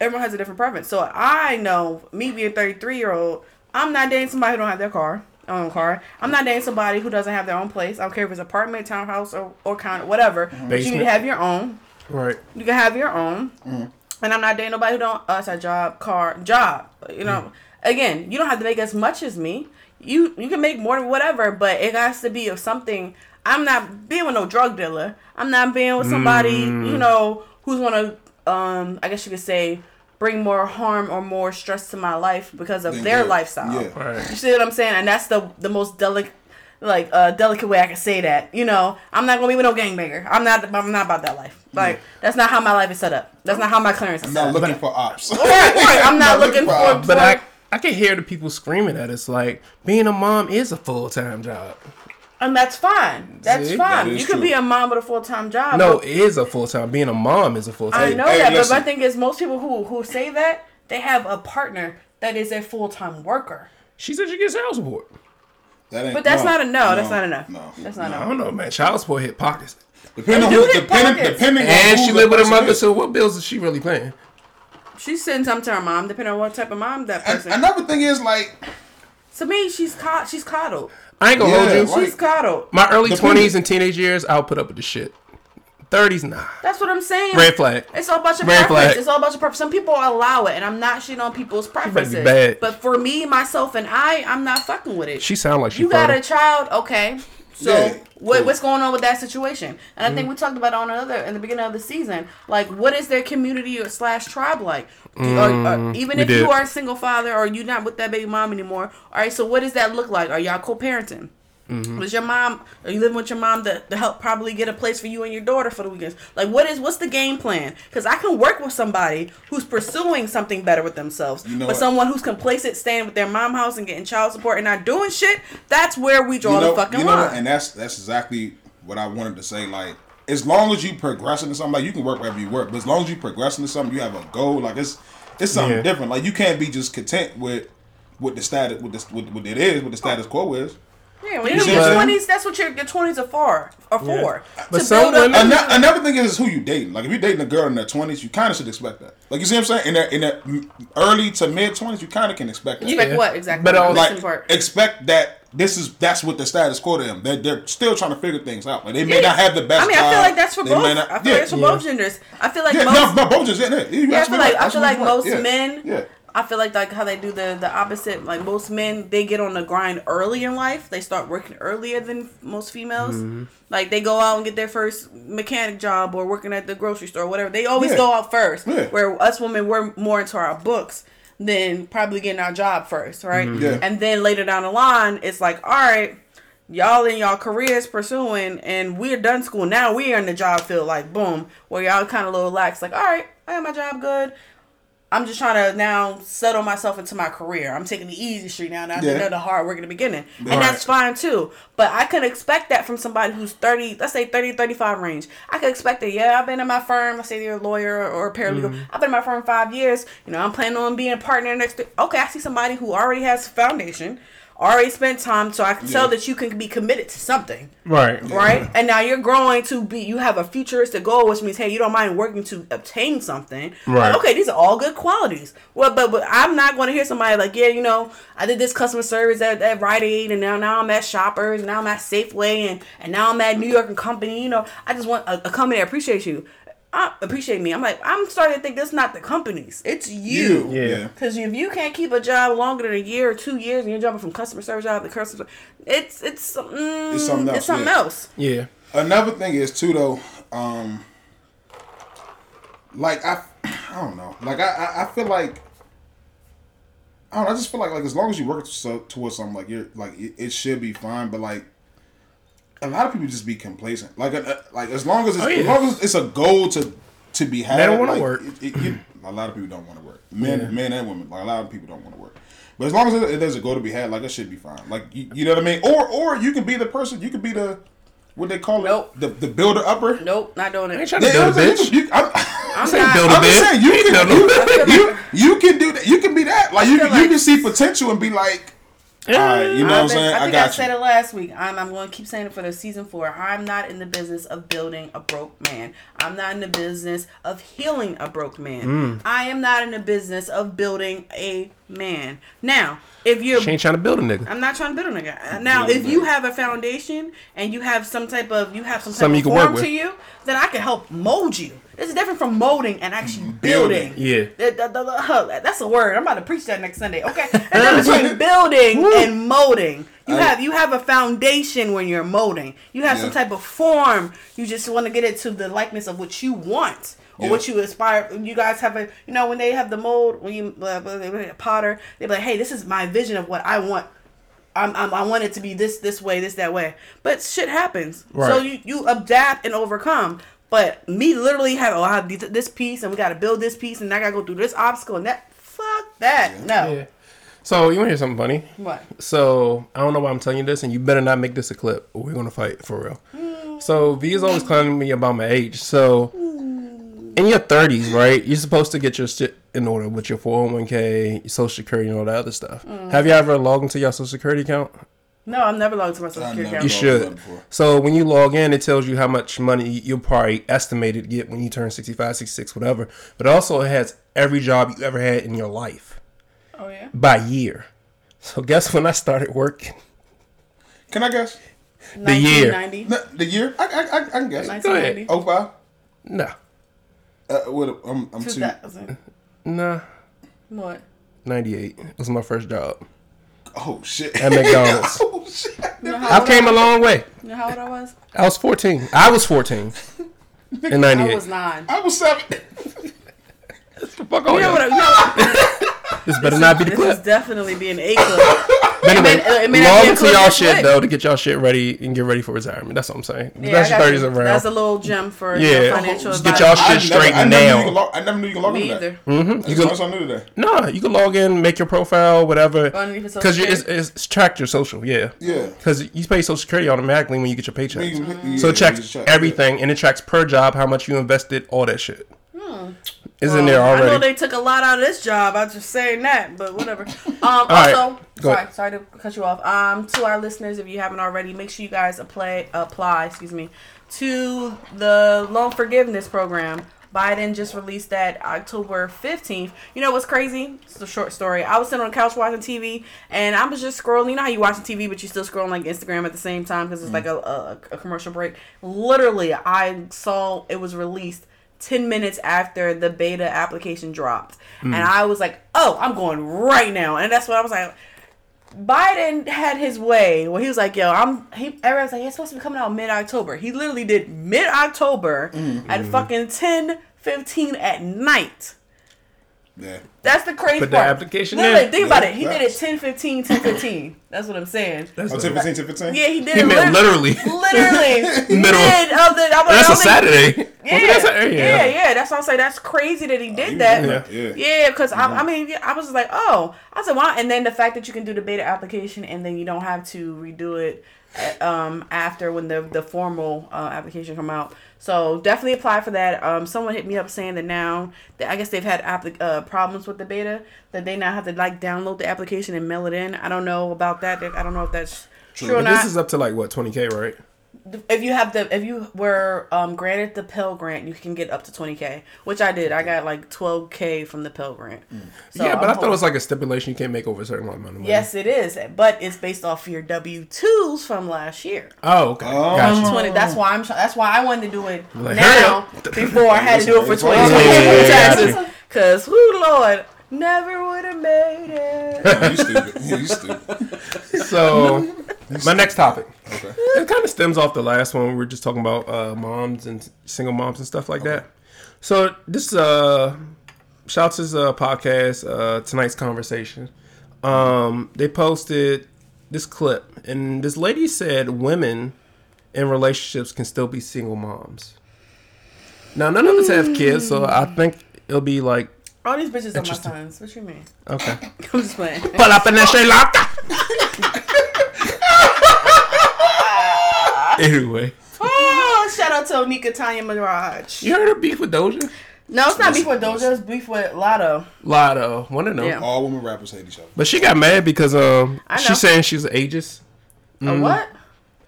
Everyone has a different preference. So I know, me being a thirty-three-year-old, I'm not dating somebody who don't have their car, own car. I'm not dating somebody who doesn't have their own place. I don't care if it's apartment, townhouse, or, or condo, whatever. Mm-hmm. But you need to have your own. Right. You can have your own. Mm-hmm. And I'm not dating nobody who don't, oh, it's a job, car, job. You know, mm-hmm. Again, you don't have to make as much as me. You you can make more than whatever, but it has to be of something. I'm not being with no drug dealer. I'm not being with somebody, mm. you know, who's going to, um, I guess you could say, bring more harm or more stress to my life because of yeah. their lifestyle. Yeah. Right. You see what I'm saying? And that's the the most delicate, like uh, delicate way I can say that. You know, I'm not going to be with no gangbanger. I'm not I'm not about that life. Like, yeah. that's not how my life is set up. That's not how my clearance is I'm set up. I'm not looking for ops. Or, or, I'm not, not looking, looking for, for... But I, I can hear the people screaming at us like, being a mom is a full-time job. And that's fine. That's See, fine. That you could be a mom with a full-time job. No, it is a full-time. Being a mom is a full-time. I know hey, that, listen. But my thing is most people who, who say that, they have a partner that is a full-time worker. She said she gets child support. That ain't, but that's no, not enough. No, that's not enough. No, that's not no, enough. I don't know, man. Child support hit pockets. Depending on who, depending, pockets. Depending and on she lived with her mother, is. So what bills is she really paying? She sends some to her mom, depending on what type of mom that person is. Another thing is, like... To me, she's cod- she's coddled. I ain't gonna yeah, hold you. She's like, coddled. My early twenties and teenage years, I'll put up with the shit. thirties, nah. That's what I'm saying. Red flag. It's all about your Red preference. Flag. It's all about your preference. Some people allow it, and I'm not shitting on people's preferences. Bad. But for me, myself, and I, I'm not fucking with it. She sound like she You got a child, okay. So yeah, what, cool. what's going on with that situation? And I mm-hmm. think we talked about it on another in the beginning of the season. Like, what is their community or slash tribe like? Mm, or, or even if did. you are a single father or you're not with that baby mom anymore. All right, so what does that look like? Are y'all co-parenting? Mm-hmm. Was your mom? Are you living with your mom to, to help probably get a place for you and your daughter for the weekends? Like, what is what's the game plan? Because I can work with somebody who's pursuing something better with themselves, you know but what? someone who's complacent, staying with their mom house and getting child support and not doing shit. That's where we draw you know, the fucking you know line. What? And that's that's exactly what I wanted to say. Like, as long as you progress into something, like you can work wherever you work, but as long as you progress into something, you have a goal. Like it's it's something yeah. different. Like you can't be just content with with the status with this with what it is, what the status quo is. Yeah, when you're in your twenties, that's what your your twenties are for. Are for. Yeah. But so another, another thing is, is who you dating. Like if you're dating a girl in their twenties, you kind of should expect that. Like you see what I'm saying? In their in their early to mid twenties, you kind of can expect that. You expect yeah. what exactly? But um, like, part. expect that this is that's what the status quo to them. They're, they're still trying to figure things out. Like they may yeah. not have the best. I mean, I feel like that's for both. Not, I feel yeah. like it's for yeah. both genders. I feel like yeah, most, no, no, both genders. Yeah, yeah I feel like I feel like most men. Yeah. I feel like like how they do the, the opposite. Like most men, they get on the grind early in life. They start working earlier than most females. Mm-hmm. Like they go out and get their first mechanic job or working at the grocery store or whatever. They always yeah. go out first. Yeah. Where us women, we're more into our books than probably getting our job first, right? Mm-hmm. Yeah. And then later down the line, it's like, all right, y'all in y'all careers pursuing and we're done school. Now we're in the job field, like boom, where y'all kind of a little lax. Like, all right, I got my job good. I'm just trying to now settle myself into my career. I'm taking the easy street now. Now I yeah. know the hard work in the beginning. And right. that's fine too. But I could expect that from somebody who's thirty, let's say thirty, thirty-five range. I could expect that, yeah, I've been in my firm. Let's say you're a lawyer or a paralegal. Mm-hmm. I've been in my firm five years. You know, I'm planning on being a partner next to, okay, I see somebody who already has foundation, already spent time, so I can yeah. tell that you can be committed to something. Right. Right? Yeah. And now you're growing to be, you have a futuristic goal, which means, hey, you don't mind working to obtain something. Right. Like, okay, these are all good qualities. Well, but, but I'm not going to hear somebody like, yeah, you know, I did this customer service at, at Rite Aid, and now, now I'm at Shoppers, and now I'm at Safeway, and, and now I'm at New York and Company. You know, I just want a, a company that appreciates you. I appreciate me. I'm like, I'm starting to think that's not the companies. It's you. you. Yeah. Because if you can't keep a job longer than a year or two years and you're jumping from customer service job to customer service, it's, it's, mm, it's something else. It's something yeah. else. Yeah. Another thing is, too, though, um, like, I, I don't know. Like, I, I feel like, I don't know, I just feel like, like, as long as you work so, towards something, like, you're, like, it, it should be fine, but, like, a lot of people just be complacent. Like, uh, like as long as it's, oh, yeah. as long as it's a goal to to be had. They don't want to like, work. It, it, you, a lot of people don't want to work. Men, yeah. men and women. Like a lot of people don't want to work. But as long as it, there's a goal to be had, like it should be fine. Like you, you know what I mean. Or or you can be the person. You could be the what they call nope. it. The the builder upper. Nope, not doing it. I ain't trying to build a bitch. You, you, I'm, I'm not. Build a I'm bitch. Saying you can you, you, you can do that. You can be that. Like you you can see potential and be like. All right, you know what I'm saying? I think I, got I said you. it last week. I'm, I'm going to keep saying it for the season four. I'm not in the business of building a broke man. I'm not in the business of healing a broke man. Mm. I am not in the business of building a man. Now, if you're... She ain't trying to build a nigga. I'm not trying to build a nigga. Now, if you have a foundation and you have some type of... You have some type Something of you form to you, then I can help mold you. It's different from molding and actually building. Yeah. That's a word. I'm about to preach that next Sunday. Okay. That's between building and molding. You I, have you have a foundation when you're molding. You have yeah. some type of form. You just want to get it to the likeness of what you want or yeah. what you aspire. You guys have a, you know, when they have the mold, when you uh, a potter, they're like, hey, this is my vision of what I want. I'm, I'm, I want it to be this, this way, this, that way. But shit happens. Right. So you, you adapt and overcome. But me literally have, oh, I have this piece and we got to build this piece and I got to go through this obstacle and that. Fuck that. Yeah. No. Yeah. So, you want to hear something funny? What? So, I don't know why I'm telling you this, and you better not make this a clip, or we're going to fight, for real. Mm. So, V is always clowning me about my age. So, mm. in your thirties, right, you're supposed to get your shit in order with your four oh one k, your social security, and all that other stuff. Mm. Have you ever logged into your social security account? No, I've never logged into my social security account. You should. So, when you log in, it tells you how much money you'll probably estimated get when you turn sixty-five, sixty-six, whatever. But also, it has every job you ever had in your life. Oh, yeah? By year. So guess when I started working? Can I guess? The year. The, the year? I, I, I can guess. nineteen ninety. Go ahead. oh five? No. Uh, what, I'm, I'm two thousand. Too... Nah. What? ninety-eight. It was my first job. Oh, shit. At McDonald's. Oh, shit. You know I came I a long way. You know how old I was? I was fourteen. I was fourteen. In ninety-eight. I was nine. I was seven. That's the fuck on you. Know what This better this not is, be the clip. This is definitely be an A clip. Anyway, log into y'all shit, though, to get y'all shit ready and get ready for retirement. That's what I'm saying. Yeah, that's your thirties around. That's a little gem for yeah. your financial advice. Get y'all shit straight now. I never knew you could log in. Me either. Mm-hmm. You can, I knew today. Nah, you can log in, make your profile, whatever. Because it's, it's, it's tracked your social, yeah. Yeah. Because you pay social security automatically when you get your paycheck. Mm-hmm. So it tracks yeah, everything, yeah. and it tracks per job how much you invested, all that shit. Hmm. Is um, in there already. I know they took a lot out of this job. I'm just saying that, but whatever. Um, also, right. sorry, sorry to cut you off. Um, to our listeners, if you haven't already, make sure you guys apply, apply, excuse me, to the loan forgiveness program. Biden just released that October fifteenth. You know what's crazy? It's a short story. I was sitting on the couch watching T V, and I was just scrolling. You know how you watch the T V, but you still scroll on like Instagram at the same time because it's mm. like a, a, a commercial break. Literally, I saw it was released ten minutes after the beta application dropped. Mm. And I was like, oh, I'm going right now. And that's what I was like. Biden had his way where he was like, yo, I'm, he, everyone's like, it's supposed to be coming out mid-October. He literally did mid-October mm-hmm. at fucking ten fifteen at night. Yeah. That's the crazy Put part. Put the application no, in. Like, think yeah, about it. He that's... did it ten fifteen, ten fifteen. That's what I'm saying. That's oh, ten fifteen, ten fifteen? Yeah, he did he it. He meant literally. Literally. Middle. Of the, like, that's a Saturday. Yeah, yeah, yeah, yeah. That's what I'm saying. That's crazy that he did oh, that. Yeah, yeah. Because yeah, yeah. I, I mean, I was just like, oh, I said, wow. And then the fact that you can do the beta application and then you don't have to redo it um, after when the the formal uh, application come out. So definitely apply for that. Um, someone hit me up saying that now, that I guess they've had applic- uh, problems with the beta that they now have to like download the application and mail it in. I don't know about that. I don't know if that's true, true or not. This is up to like what twenty K, right? If you have the, if you were um, granted the Pell Grant, you can get up to twenty K, which I did. I got like twelve K from the Pell Grant. Mm. So yeah, but I'm I thought hoping. It was like a stipulation you can't make over a certain amount of money. Yes, it is, but it's based off your W two's from last year. Oh, okay, oh. Gotcha. twenty That's why I'm. That's why I wanted to do it like, now before I had to do it for twenty twenty taxes. Yeah, because who, Lord, never would have made it. You stupid. You stupid. So. My next topic. Okay. It kind of stems off the last one. We were just talking about uh, moms and single moms and stuff like okay. that. So this uh, shouts is a podcast. Uh, Tonight's Conversation. Um, they posted this clip, and this lady said women in relationships can still be single moms. Now none of us have kids, so I think it'll be like all these bitches are my sons. What you mean? Okay, I'm just playing. Pull up in that straight locker. Anyway. Oh, shout out to Onika Tanya Maraj. You heard her beef with Doja? No, it's not beef with Doja. It's beef with Latto. Latto. One of them. Yeah. All women rappers hate each other. But she got mad because um, she's saying she's an ageist. Mm. A what?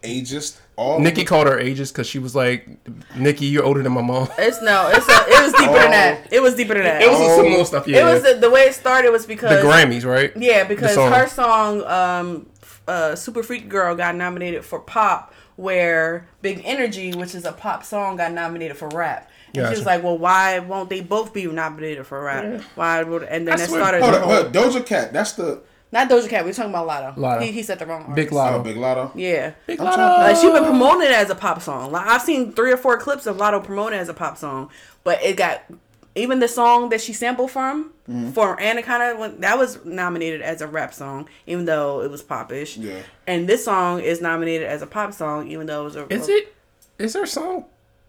Ageist. All Nicki women. Called her ageist because she was like, Nicki, you're older than my mom. It's no. It's a, it was deeper than that. It was deeper than that. It was oh. some more stuff, yeah. It was the, the way it started was because... The Grammys, right? Yeah, because song. her song, um, uh, Super Freaky Girl, got nominated for pop, where Big Energy, which is a pop song, got nominated for rap. And gotcha. She was like, well, why won't they both be nominated for rap? Yeah. Why would, and then that started... Hold on, whole, hold on, Doja Cat, that's the... Not Doja Cat. We were talking about Latto. Latto. He, he said the wrong artist. Big Latto. Oh, Big Latto. Yeah. Big Latto. Like, she's been promoting it as a pop song. Like, I've seen three or four clips of Latto promoting it as a pop song. But it got... Even the song that she sampled from, mm-hmm. for Anaconda, that was nominated as a rap song, even though it was popish. Yeah. And this song is nominated as a pop song, even though it was a... Is it... Is her song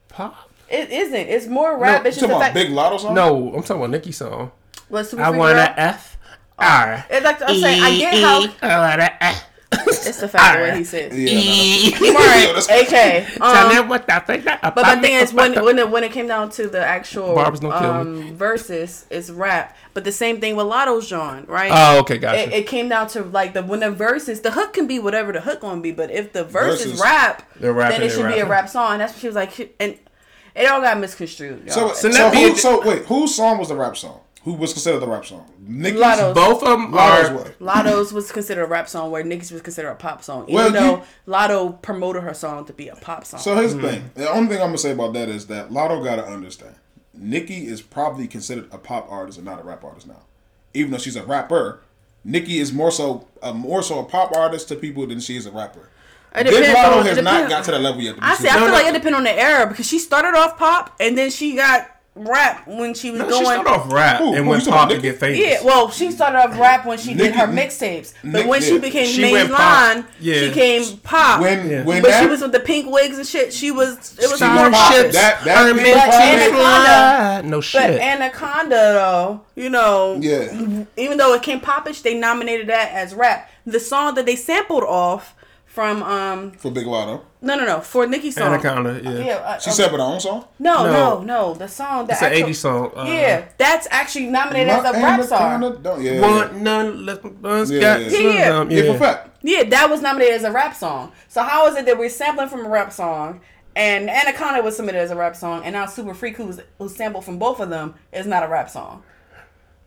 pop? It isn't. It's more rap. No, you talking about Big Latto song? No, I'm talking about Nicki's song. What's Super I Freaky Wanna Girl? F... R. It's like I'm saying, I get how. It's the fact that what he says. Yeah, no, no. But my thing is, when when it, when it came down to the actual um, verses, it's rap. But the same thing with Latto's John, right? Oh, okay, gotcha. It, it came down to like the when the verses, the hook can be whatever the hook gonna be, but if the verse verses, is rap, then it should rapping. be a rap song. And that's what she was like, and it all got misconstrued. Y'all. So, so, so, who, so wait, whose song was the rap song? Who was considered the rap song? Nicki's? Latto's. Both of them Latto's are... What? Latto's was considered a rap song where Nicki's was considered a pop song. Even well, though you, Latto promoted her song to be a pop song. So here's mm. the thing. The only thing I'm going to say about that is that Latto got to understand. Nicki is probably considered a pop artist and not a rap artist now. Even though she's a rapper, Nicki is more so a, more so a pop artist to people than she is a rapper. Big Latto has not got to that level yet. I say, I feel like it depends on the era because she started off pop and then she got... Rap when she was no, going. She started off rap Ooh, and went pop to get famous. Yeah, well, she started off rap when she Nicki, did her mixtapes, but Nick, when yeah. she became she mainline, yeah. she came pop. When, yeah. when but that, she was with the pink wigs and shit. She was it was on ships. That, that Anaconda, no shit. But Anaconda, though, you know, yeah. even though it came popish, they nominated that as rap. The song that they sampled off from um for Big Latto. No, no, no. For Nicki's song. Anaconda, yeah. yeah uh, she okay. said with her own song? No, no, no. no. The song. That it's actual, an eighties song. Uh, yeah. That's actually nominated as a rap song. Don't, yeah, Want yeah. none left but yeah, yeah. yeah. yeah. yeah. yeah, that was nominated as a rap song. So how is it that we're sampling from a rap song and Anaconda was submitted as a rap song and now Super Freak, who's, who's sampled from both of them, is not a rap song?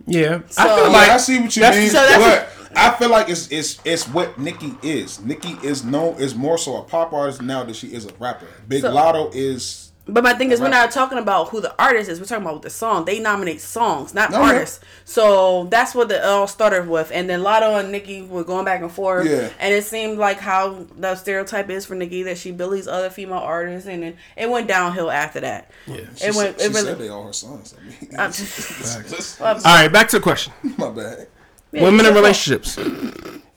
Yeah. So, I feel like yeah, I see what you that's, mean. So that's, but I feel like it's it's it's what Nicki is. Nicki is known is more so a pop artist now that she is a rapper. Big so, Latto is But my thing is rapper. We're not talking about who the artist is, we're talking about the song. They nominate songs, not no, artists. No. So that's what it all started with. And then Latto and Nicki were going back and forth. Yeah. And it seemed like how the stereotype is for Nicki that she bullies other female artists and then it went downhill after that. Yeah. She it went, said, it really, she said they all her songs. I mean, I'm just, all right, back to the question. My bad. Yeah, women in relationships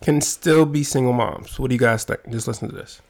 can still be single moms. What do you guys think? Just listen to this.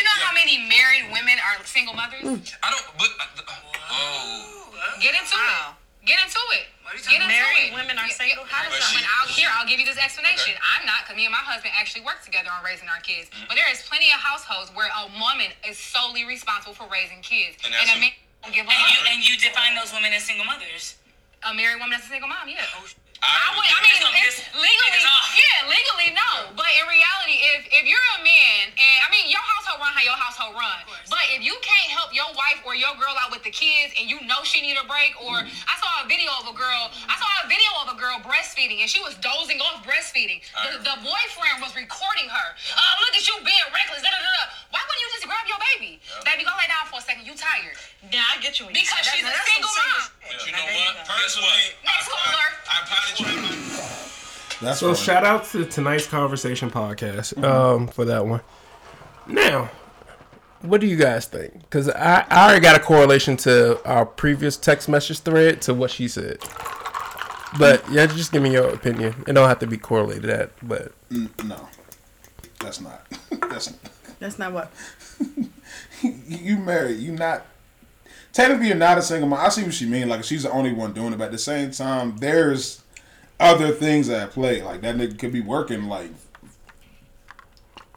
You know how many married women are single mothers? Mm. I don't. But, uh, oh. Get into wow. it. Get into it. Get into married it. Women are single. How does that? When I'll, here, I'll give you this explanation. Okay. I'm not, because me and my husband actually work together on raising our kids. Mm. But there is plenty of households where a woman is solely responsible for raising kids, and, and a man who, give up. And you, and you define those women as single mothers. A married woman that's a single mom, yeah. Oh, I would. I mean, it's legally, yeah, legally, no. But in reality, if if you're a man, and I mean, your household run how your household run. But if you can't help your wife or your girl out with the kids, and you know she need a break, or I saw a video of a girl, I saw a video of a girl breastfeeding, and she was dozing off breastfeeding. The, the boyfriend was recording her. Uh, look at you being reckless. Da, da, da, da. Why wouldn't you just grab your baby? Baby, go lay down for a second. You tired? Nah, I get you. Because she's a single mom. But you know what? Personally, next caller. I That's so funny. Shout out to tonight's conversation podcast um, mm-hmm. for that one. Now, what do you guys think? Because I, I already got a correlation to our previous text message thread to what she said. But yeah, just give me your opinion. It don't have to be correlated at, but no, that's not. That's not. That's not what. You married. You not. Technically, you're not a single mom. I see what she mean. Like, she's the only one doing it. But at the same time, there's other things at play. Like, that nigga could be working, like,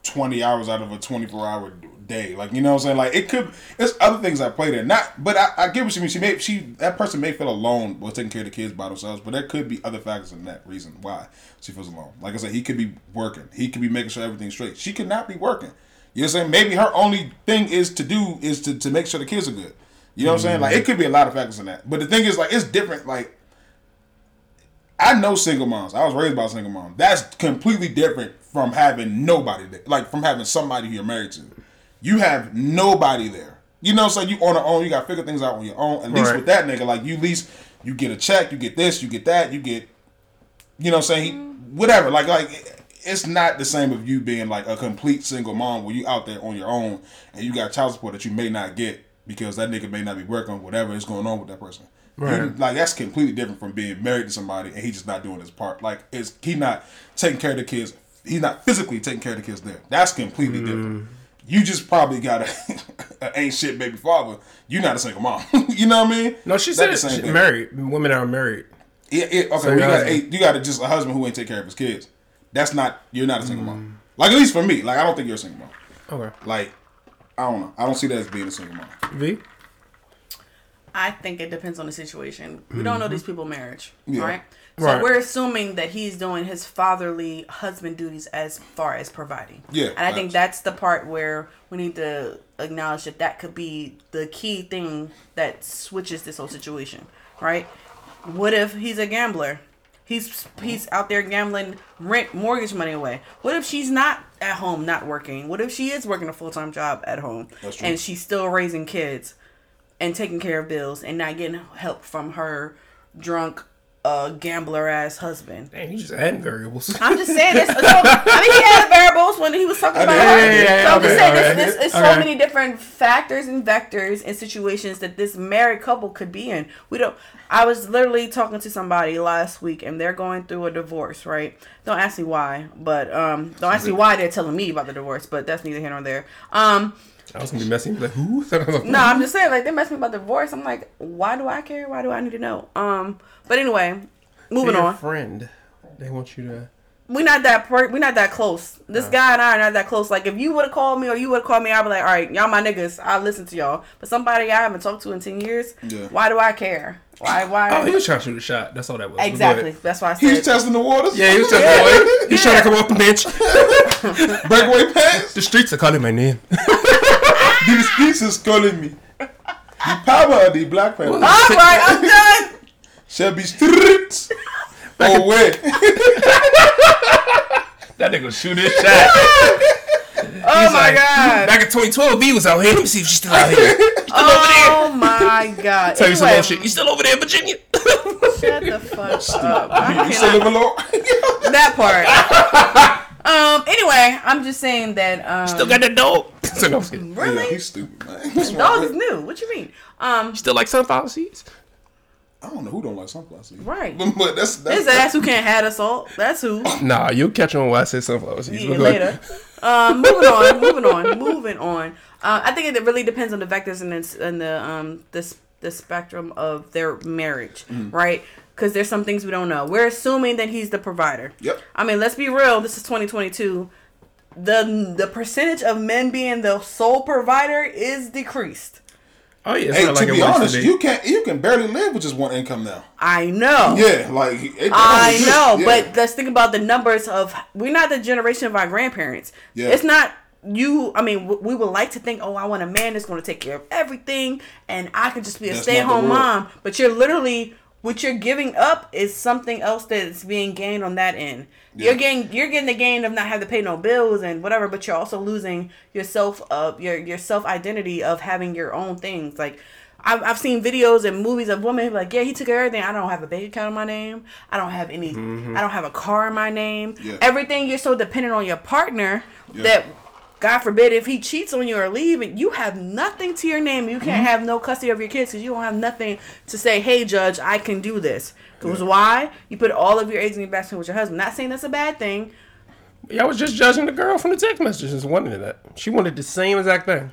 twenty hours out of a twenty-four-hour day. Like, you know what I'm saying? Like, it could, it's other things I play there. Not, but I, I get what you mean. She may, she, that person may feel alone while taking care of the kids by themselves, but there could be other factors in that reason why she feels alone. Like I said, he could be working. He could be making sure everything's straight. She could not be working. You know what I'm saying? Maybe her only thing is to do is to, to make sure the kids are good. You know what I'm saying? Like, it could be a lot of factors in that. But the thing is, like, it's different. Like, I know single moms. I was raised by a single mom. That's completely different from having nobody there. Like, from having somebody you're married to. You have nobody there. You know what I'm saying? You on your own. You got to figure things out on your own. At least right. with that nigga. Like, you at least, you get a check. You get this. You get that. You get, you know what I'm saying? He, whatever. Like, like... It's not the same of you being like a complete single mom where you out there on your own and you got child support that you may not get because that nigga may not be working, whatever is going on with that person. Right. He, like, that's completely different from being married to somebody and he just not doing his part. Like, it's he not taking care of the kids. He's not physically taking care of the kids there. That's completely mm. different. You just probably got an ain't shit baby father. You're not a single mom. You know what I mean? No, she that's said she's married. Women are married. Yeah, yeah. Okay, so well, you, got a, you got a, just a husband who ain't take care of his kids. That's not, you're not a single mm. mom. Like, at least for me. Like, I don't think you're a single mom. Okay. Like, I don't know. I don't see that as being a single mom. V? I think it depends on the situation. Mm-hmm. We don't know these people's marriage, yeah. right? So right. we're assuming that he's doing his fatherly husband duties as far as providing. Yeah. And I right. think that's the part where we need to acknowledge that that could be the key thing that switches this whole situation, right? What if he's a gambler? He's he's out there gambling rent mortgage money away. What if she's not at home, not working? What if she is working a full-time job at home and she's still raising kids and taking care of bills and not getting help from her drunk uh, gambler-ass husband? Damn, you just adding variables. I'm just saying this. So, I mean, he had variables when he was talking about her. Yeah, yeah, yeah, so I'm okay, just saying right. this, this is so right. many different factors and vectors and situations that this married couple could be in. We don't... I was literally talking to somebody last week, and they're going through a divorce, right? Don't ask me why, but um, don't ask me why they're telling me about the divorce, but that's neither here nor there. Um, I was gonna be messing with like, who? No, I'm just saying, like, they're messing about the divorce. I'm like, why do I care? Why do I need to know? Um, but anyway, moving on. Friend, they want you to. We're not that per- we're not that close. This no. guy and I are not that close. Like, if you would have called me or you would have called me, I'd be like, all right, y'all my niggas. I'll listen to y'all. But somebody I haven't talked to in ten years, yeah. why do I care? Why? Why? Oh, he was trying to shoot a shot. That's all that was. Exactly. That's why I said he was testing the waters. Yeah, he was testing yeah. the waters. He's yeah. trying to come off the bench. Breakaway pass. The streets are calling my name. The streets is calling me. The power of the black family. All right, I'm done. Shall be streets away. That nigga shoot his shot. Oh my like, god! Back in twenty twelve, B was out here. Let me see if she's still out here. Still oh over there. My god! Tell anyway, you some more shit. You still over there, Virginia? Shut the fuck up! You still live alone? That part. Um. Anyway, I'm just saying that. Um, still got that dog. Really? Yeah, he's stupid, man. This dog is new. What you mean? Um. Still like sunflower seeds. I don't know who don't like sunflower seeds. Right. But that's, that's his ass who can't have assault. That's who. Nah, you'll catch on why I said sunflower seeds. Yeah, later. um, moving on, moving on, moving on. Uh, I think it really depends on the vectors and the, and the um the the spectrum of their marriage, mm. right? Because there's some things we don't know. We're assuming that he's the provider. Yep. I mean, let's be real. This is twenty twenty-two. The the percentage of men being the sole provider is decreased. Oh yeah, it's hey, not like to be honest, today. you can you can barely live with just one income now. I know. Yeah, like it, I just, know, yeah. but let's think about the numbers of we're not the generation of our grandparents. Yeah. It's not you. I mean, we would like to think, oh, I want a man that's going to take care of everything, and I could just be a that's stay-at-home mom. But you're literally what you're giving up is something else that's being gained on that end. Yeah. You're getting you're getting the gain of not having to pay no bills and whatever, but you're also losing yourself of your your self identity of having your own things. Like I've I've seen videos and movies of women who are like, yeah, he took everything. I don't have a bank account in my name. I don't have any. Mm-hmm. I don't have a car in my name. Yeah. Everything you're so dependent on your partner yeah. that. God forbid if he cheats on you or leave and you have nothing to your name. You can't mm-hmm. have no custody of your kids because you don't have nothing to say, hey, judge, I can do this. Because yeah. why? You put all of your eggs in your basket with your husband. Not saying that's a bad thing. Y'all was just judging the girl from the text messages. Wanted that. She wanted the same exact thing.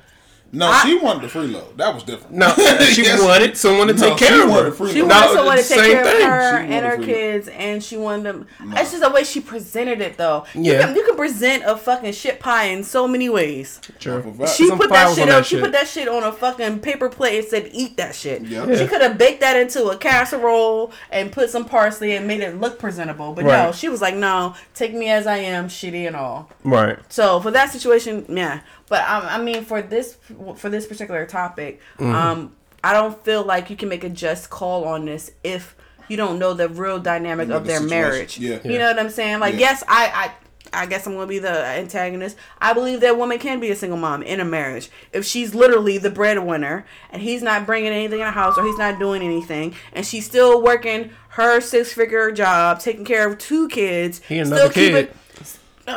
No, I, she wanted the free load. That was different. No, she yes. wanted someone to take no, care of her. She wanted no, someone to take care thing. of her and her kids, and she wanted them. No. It's just the way she presented it, though. Yeah. You can, you can present a fucking shit pie in so many ways. Sure. She Some put that shit on. That she shit. put that shit on a fucking paper plate and said, "Eat that shit." Yeah. Yeah. She could have baked that into a casserole and put some parsley and made it look presentable. But right. no, she was like, "No, take me as I am, shitty and all." Right. So for that situation, yeah. But um, I mean, for this for this particular topic, mm-hmm. um, I don't feel like you can make a just call on this if you don't know the real dynamic you know of the their situation. marriage. Yeah. You yeah. know what I'm saying? Like, yeah. yes, I, I, I guess I'm going to be the antagonist. I believe that woman can be a single mom in a marriage if she's literally the breadwinner and he's not bringing anything in the house or he's not doing anything and she's still working her six-figure job, taking care of two kids. He another still kid.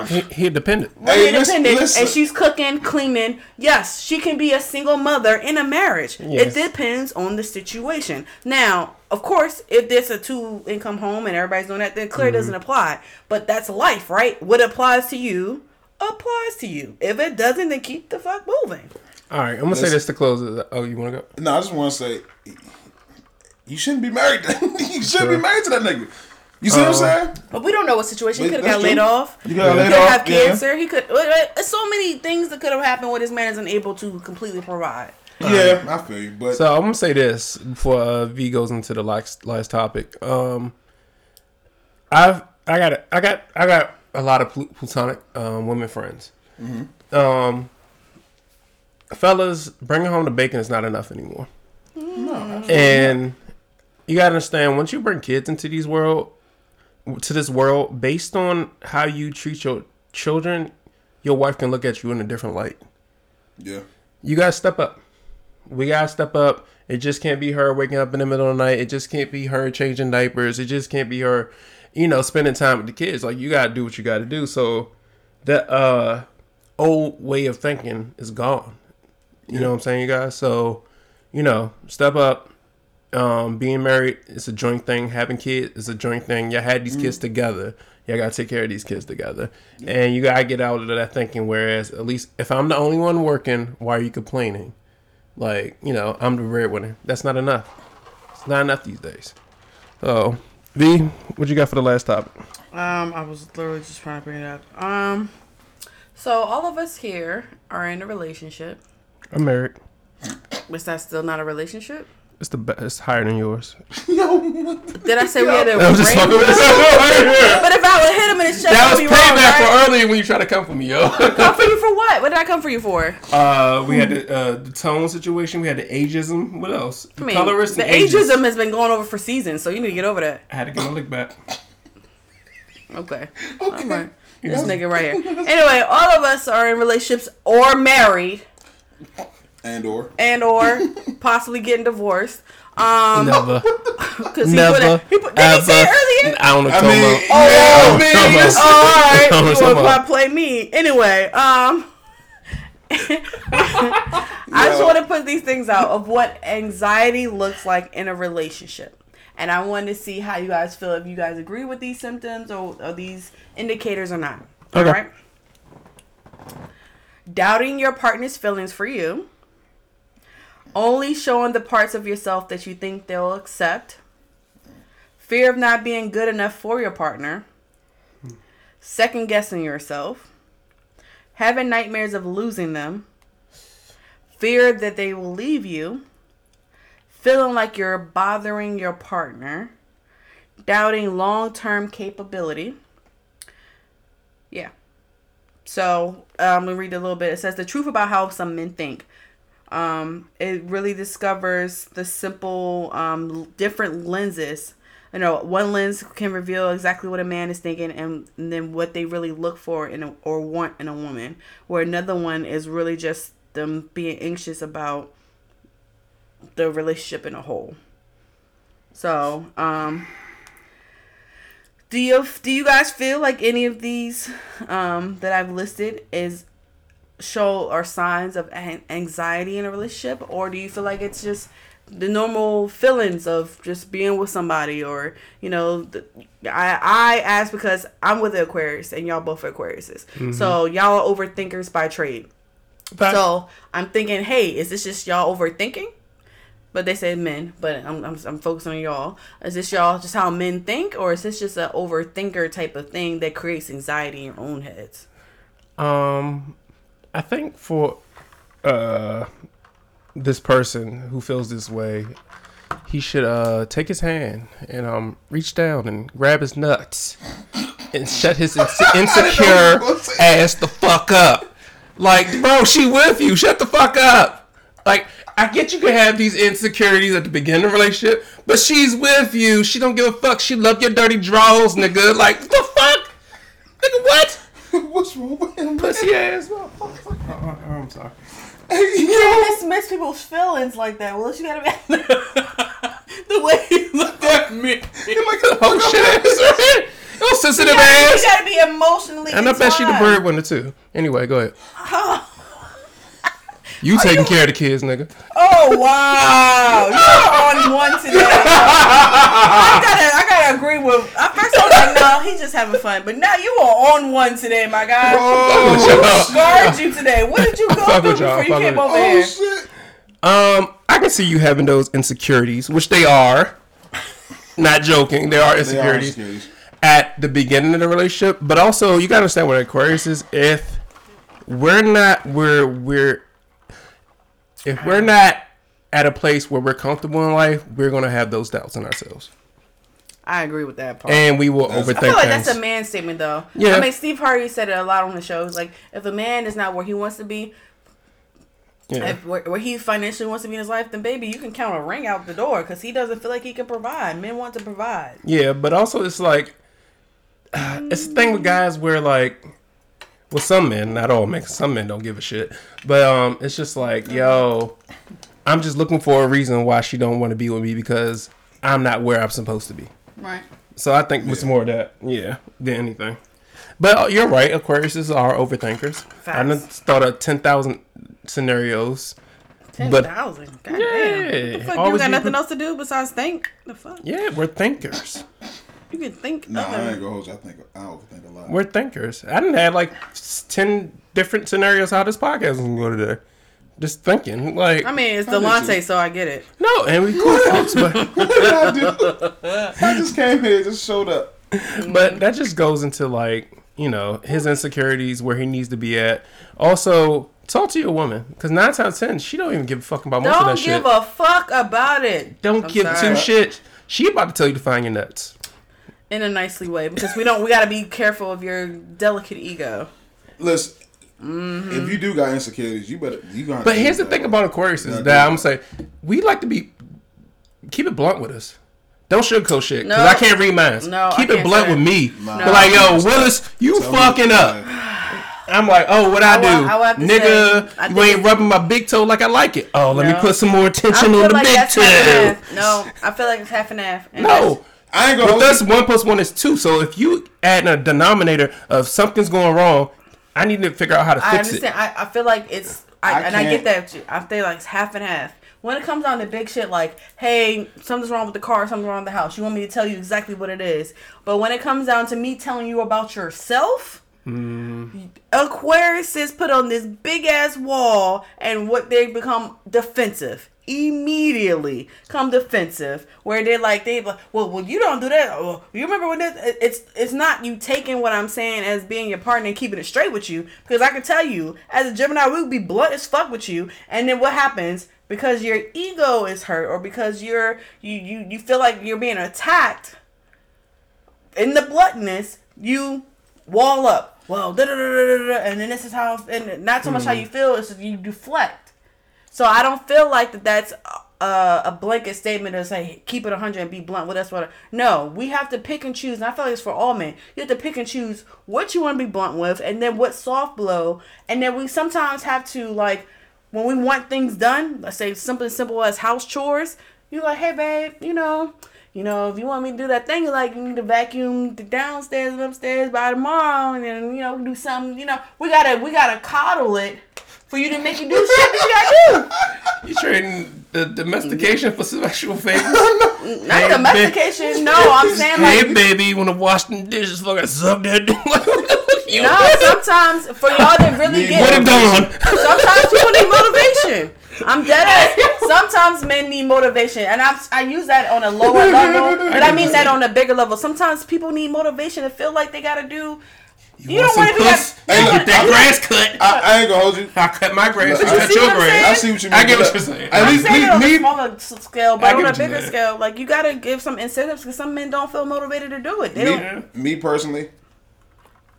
He, he dependent. Hey, independent, listen. And she's cooking, cleaning. Yes, she can be a single mother in a marriage. Yes. It depends on the situation. Now, of course, if there's a two-income home and everybody's doing that, then clear mm-hmm. doesn't apply. But that's life, right? What applies to you applies to you. If it doesn't, then keep the fuck moving. All right, I'm gonna listen. say this to close. It. Oh, you want to go? No, I just want to say you shouldn't be married. you shouldn't sure. be married to that nigga. You see uh, what I'm saying? But we don't know what situation. He could have got true. laid off. You got laid off. He could have cancer. Yeah. He could. So many things that could have happened where this man isn't able to completely provide. Yeah, um, I feel you. But so I'm gonna say this before uh, V goes into the last last topic. Um, I've I got a, I got I got a lot of platonic um, women friends. Mm-hmm. Um, fellas, bringing home the bacon is not enough anymore. No, absolutely and not. You gotta understand once you bring kids into these world. To this world, based on how you treat your children, your wife can look at you in a different light. Yeah. You gotta step up. We gotta step up. It just can't be her waking up in the middle of the night. It just can't be her changing diapers. It just can't be her, you know, spending time with the kids. Like, you gotta do what you gotta do. So that uh, old way of thinking is gone. You yeah. know what I'm saying, you guys? So, you know, step up. Um, being married is a joint thing. Having kids is a joint thing. Y'all had these mm. kids together. Y'all got to take care of these kids together. Mm. And you got to get out of that thinking. Whereas, at least if I'm the only one working, why are you complaining? Like, you know, I'm the breadwinner. That's not enough. It's not enough these days. So, V, what you got for the last topic? Um, I was literally just trying to bring it up. Um, so all of us here are in a relationship. I'm married. Is that still not a relationship? It's the best. It's higher than yours. No. Did I say no. we had a I'm just talking about this. But if I would hit him in his chest, that was payback right? for earlier when you try to come for me, yo. Come for you for what? What did I come for you for? Uh, we had the, uh, the tone situation. We had the ageism. What else? The I mean, colorist. The ageism ages. has been going over for seasons, so you need to get over that. I had to get my lick back. Okay. Okay. Right. This nigga right here. Anyway, all of us are in relationships or married. And or and or possibly getting divorced. Um, Never. He Never. He put, did ever. he say it earlier? I don't know. I mean, oh, yeah, I mean, I all right. You want to play me anyway? Um, I just want to put these things out of what anxiety looks like in a relationship, and I want to see how you guys feel if you guys agree with these symptoms or, or these indicators or not. Okay. All right. Doubting your partner's feelings for you. Only showing the parts of yourself that you think they'll accept. Fear of not being good enough for your partner. Second guessing yourself. Having nightmares of losing them. Fear that they will leave you. Feeling like you're bothering your partner. Doubting long-term capability. Yeah. So, I'm going to read a little bit. It says, the truth about how some men think. Um, it really discovers the simple um, different lenses. You know, one lens can reveal exactly what a man is thinking and, and then what they really look for in a, or want in a woman. Where another one is really just them being anxious about the relationship in a whole. So, um, do you do you guys feel like any of these um, that I've listed is show or signs of anxiety in a relationship, or do you feel like it's just the normal feelings of just being with somebody? Or, you know, the, I I ask because I'm with an Aquarius and y'all both are Aquariuses, mm-hmm. so y'all are overthinkers by trade. Okay. So I'm thinking, hey, is this just y'all overthinking? But they said men, but I'm, I'm I'm focusing on y'all. Is this y'all just how men think, or is this just an overthinker type of thing that creates anxiety in your own heads? Um, I think for uh this person who feels this way, he should uh take his hand and um reach down and grab his nuts and shut his inse- insecure ass the fuck up. Like, bro, she with you. Shut the fuck up. Like, I get you can have these insecurities at the beginning of the relationship, but she's with you. She don't give a fuck. She love your dirty draws, nigga. Like, what the fuck? Nigga, what? What's wrong with him? Pussy ass motherfucker. Oh, oh, I'm sorry. You can't dismiss people's feelings like that. Well, you gotta be... The way he looked at me. You're like a whole shit ass. You're sensitive ass. You gotta be emotionally And I bet she the bird winner, too. Anyway, go ahead. Oh. You Are taking you... care of the kids, nigga. Oh, wow. You're on one today. I gotta, I gotta agree with... At first I was like, no, he's just having fun. But now you are on one today, my guy. Oh, who scarred you today? What did you go through before you came over here? Oh, shit. Um, I can see you having those insecurities, which they are. Not joking. They are insecurities. They are insecurities. At the beginning of the relationship. But also, you gotta understand what Aquarius is. If we're not... We're... we're If we're not at a place where we're comfortable in life, we're going to have those doubts in ourselves. I agree with that part. And we will overthink things. I feel like things. That's a man statement, though. Yeah. I mean, Steve Harvey said it a lot on the show. It's like, if a man is not where he wants to be, yeah. if where, where he financially wants to be in his life, then, baby, you can count a ring out the door because he doesn't feel like he can provide. Men want to provide. Yeah, but also it's like, mm. it's the thing with guys where, like... Well, some men, not all men, some men don't give a shit. But um, it's just like, yo, I'm just looking for a reason why she don't want to be with me because I'm not where I'm supposed to be. Right. So I think it's more of that, yeah, than anything. But you're right, Aquariuses are overthinkers. Facts. I done thought of ten thousand scenarios. ten thousand? God yeah. damn. What the fuck? Always you got nothing pre- else to do besides think? The fuck? Yeah, we're thinkers. You can think. No, other. I ain't gonna hold you. I think I overthink a lot. We're thinkers. I didn't have like ten different scenarios how this podcast is gonna go today. Just thinking, like. I mean, it's Delonte, so I get it. No, and we cool folks, but what did I do? I just came here, just showed up. But that just goes into like you know his insecurities, where he needs to be at. Also, talk to your woman, because nine times ten, she don't even give a fuck about most don't of that shit. Don't give a fuck about it. Don't I'm give sorry. two shits. She about to tell you to find your nuts. In a nicely way, because we don't. We gotta be careful of your delicate ego. Listen, mm-hmm. if you do got insecurities, you better. You gonna. But here's the thing way. about Aquarius is that I'm saying we like to be keep it blunt with us. Don't sugarcoat shit because no. I can't read mine. No, keep I it blunt with me. No. Like yo, Willis, you so fucking me. up. I'm like, oh, what I, I do, I, I nigga? Say, I you ain't rubbing my big toe like I like it. Oh, let no. me put some more attention on the like big toe. No, I feel like it's half and half. And no. I ain't gonna With us, one plus one is two. So if you add a denominator of something's going wrong, I need to figure out how to fix it. I understand. It. I, I feel like it's, I, I and can't. I get that. Too. I feel like it's half and half. When it comes down to big shit, like, hey, something's wrong with the car, something's wrong with the house. You want me to tell you exactly what it is, but when it comes down to me telling you about yourself, mm. Aquarius is put on this big ass wall, and what they become defensive. Immediately come defensive where they're like they like well well you don't do that oh, you remember when this it's it's not you taking what I'm saying as being your partner and keeping it straight with you because I can tell you as a Gemini we would be blunt as fuck with you and then what happens because your ego is hurt or because you're you you, you feel like you're being attacked in the bluntness you wall up well da da da da da and then this is how and not so much mm. how you feel it's you deflect. So I don't feel like that that's a, a blanket statement to say, keep it one hundred and be blunt with us. No, we have to pick and choose. And I feel like it's for all men. You have to pick and choose what you want to be blunt with and then what soft blow. And then we sometimes have to, like, when we want things done, let's say something simple as house chores, you're like, hey, babe, you know, you know, if you want me to do that thing, you're like, you need to vacuum the downstairs and upstairs by tomorrow and then, you know, do something, you know. We got to we gotta coddle it. For you to make you do shit that you gotta do. You trading the domestication for sexual favors? Not hey, domestication. Ba- no, I'm saying like. Hey, baby, you want to wash them dishes? Fuck, I suck that. Yo. No, sometimes for y'all that really get put him down. Sometimes people need motivation. I'm dead ass. Sometimes men need motivation, and I I use that on a lower level, but I mean that on a bigger level. Sometimes people need motivation and feel like they gotta do. You, you don't want to be that. Hey, get that I, grass cut. I, I ain't gonna hold you. I cut my grass. Look, I you cut your grass. I see what you mean. I get what you're saying. At I'm least saying on a smaller scale, but on a bigger scale, like you gotta give some incentives because some men don't feel motivated to do it. They me, don't. Me personally,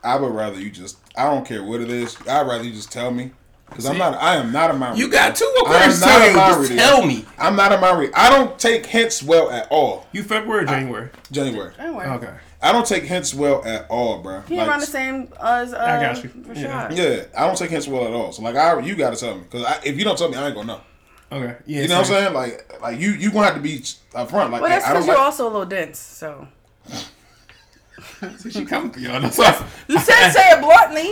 I would rather you just. I don't care what it is. I'd rather you just tell me. Because I'm not, I am not a minority. You got two Aquarius. Just tell me. I'm not a minority. I don't take hints well at all. You February or January? I, January. January. Okay. I don't take hints well at all, bro. He like, around the same as uh, I got you. Rashad. Yeah. yeah, I don't take hints well at all. So, like, I you got to tell me. Because if you don't tell me, I ain't going to know. Okay. Yeah, you know what I'm saying? Like, like you you going to have to be upfront. Like, well, that's because you're like, also a little dense, so... So she come for y'all. You said say it bluntly.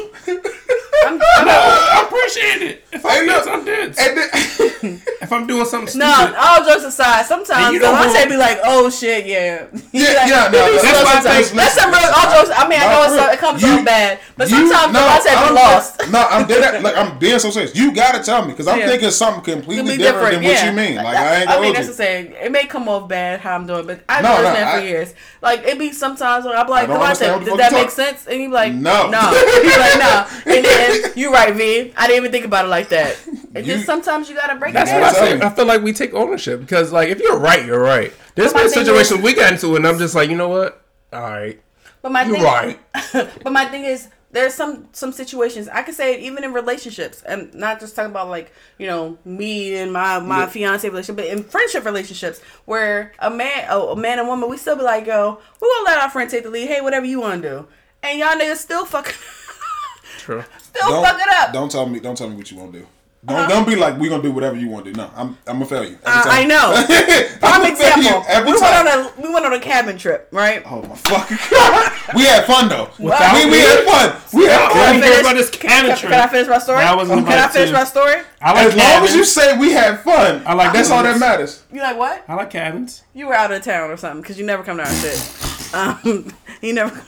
I'm, I'm, no, I appreciate it. If I'm doing something, if I'm doing something stupid. No, all jokes aside, sometimes Delonte be like, "Oh shit, yeah, yeah, like, yeah." No, that's why I think that's some real all jokes. I mean, I know it's, it comes out bad, but you, sometimes Delonte no, be lost. No, I'm dead. Like I'm being so serious. You gotta tell me because I'm yeah. thinking something completely different, different than yeah. what you mean. Like I, I ain't. I mean, that's the same. It may come off bad how I'm doing, but I've done that for years. Like it be sometimes when I'm like. Like, does that make sense? And he's like, no. No. He's like, no. And then, you're right, V. I didn't even think about it like that. It's you, just sometimes you got to break it down. That's what I say. I feel like we take ownership because, like, if you're right, you're right. There's been situations we got into, and I'm just like, you know what? All right. But my you're thing, right. But my thing is, there's some, some situations, I could say it even in relationships, and not just talking about, like, you know, me and my, my yeah. fiancé relationship, but in friendship relationships, where a man a, a man and woman, we still be like, yo, we're going to let our friend take the lead. Hey, whatever you want to do. And y'all niggas still fucking True. Still don't, fucking up. Don't tell me Don't tell me what you want to do. Don't, uh-huh. don't be like, we're going to do whatever you want to do. No, I'm I'm going to fail you. Uh, I know. Prime example. We went, on a, we went on a cabin trip, right? Oh, my fucking God. We had fun, though. Without we, we had fun. We had fun. Can I finish, about this cabin can, trip. Can I finish my story? That was can I finish too. my story? I like as cabins. long as you say we had fun, I like that's cabins. all that matters. You like what? I like cabins. You were out of town or something, because you never come to our shit. Um, you never...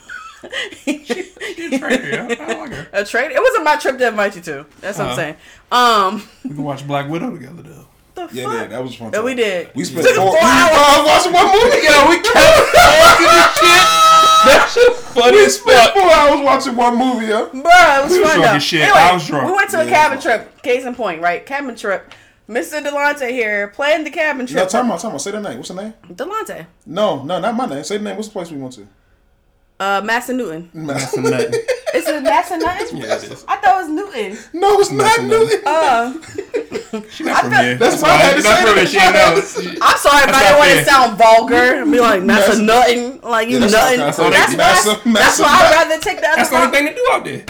She's a traitor. I don't like her. A traitor? It wasn't my trip to invite you to. That's what uh, I'm saying. Um, we can watch Black Widow together, though. The yeah, fuck? yeah, that was fun. That we did. We spent four, four hours uh, watching one movie. Yeah, we kept talking this shit. That shit funny as fuck. Four hours watching one movie, yo. Bro, it was we fun though. Shit. Anyway, I was drunk. We went to yeah, a cabin trip. Case in point, right? Cabin trip. Mister Delonte here playing the cabin trip. No, time out, time out. Say the name. What's the name? Delonte. No, no, not my name. Say the name. What's the place we went to? Uh, Massanutten. Massanutten. It's a Massanutten? Yeah, it is. I thought it was Newton. No, it's not Newton. Uh, She's not from here. That's why I had to say that. I'm sorry if I didn't want to sound vulgar and be like, Massanutten. Like, you yeah, nothing. That's, that's, that's, that's, that's why I'd rather take the other That's the only thing to do out there.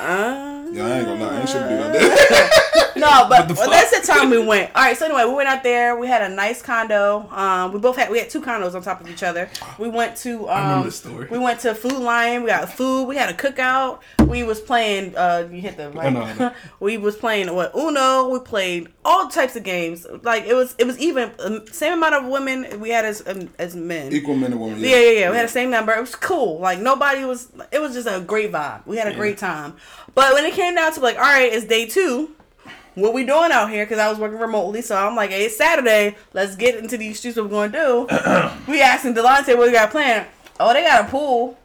Uh, yeah, I ain't gonna lie. I ain't shouldn't do out there. No, but well, that's the time we went. All right, so anyway, we went out there. We had a nice condo. Um, we both had we had two condos on top of each other. We went to um, I remember this story. We went to Food Lion. We got food. We had a cookout. We was playing. Uh, you hit the right. No, no, no. We was playing what Uno. We played all types of games. Like it was it was even um, same amount of women we had as um, as men. Equal men and women. Yeah, yeah, yeah. yeah. We yeah. had the same number. It was cool. Like nobody was. It was just a great vibe. We had a yeah. great time. But when it came down to like, all right, it's day two. What we doing out here? Because I was working remotely, so I'm like, hey, it's Saturday. Let's get into these streets. What we're going to do? We asking Delonte what we got planned. Oh, they got a pool.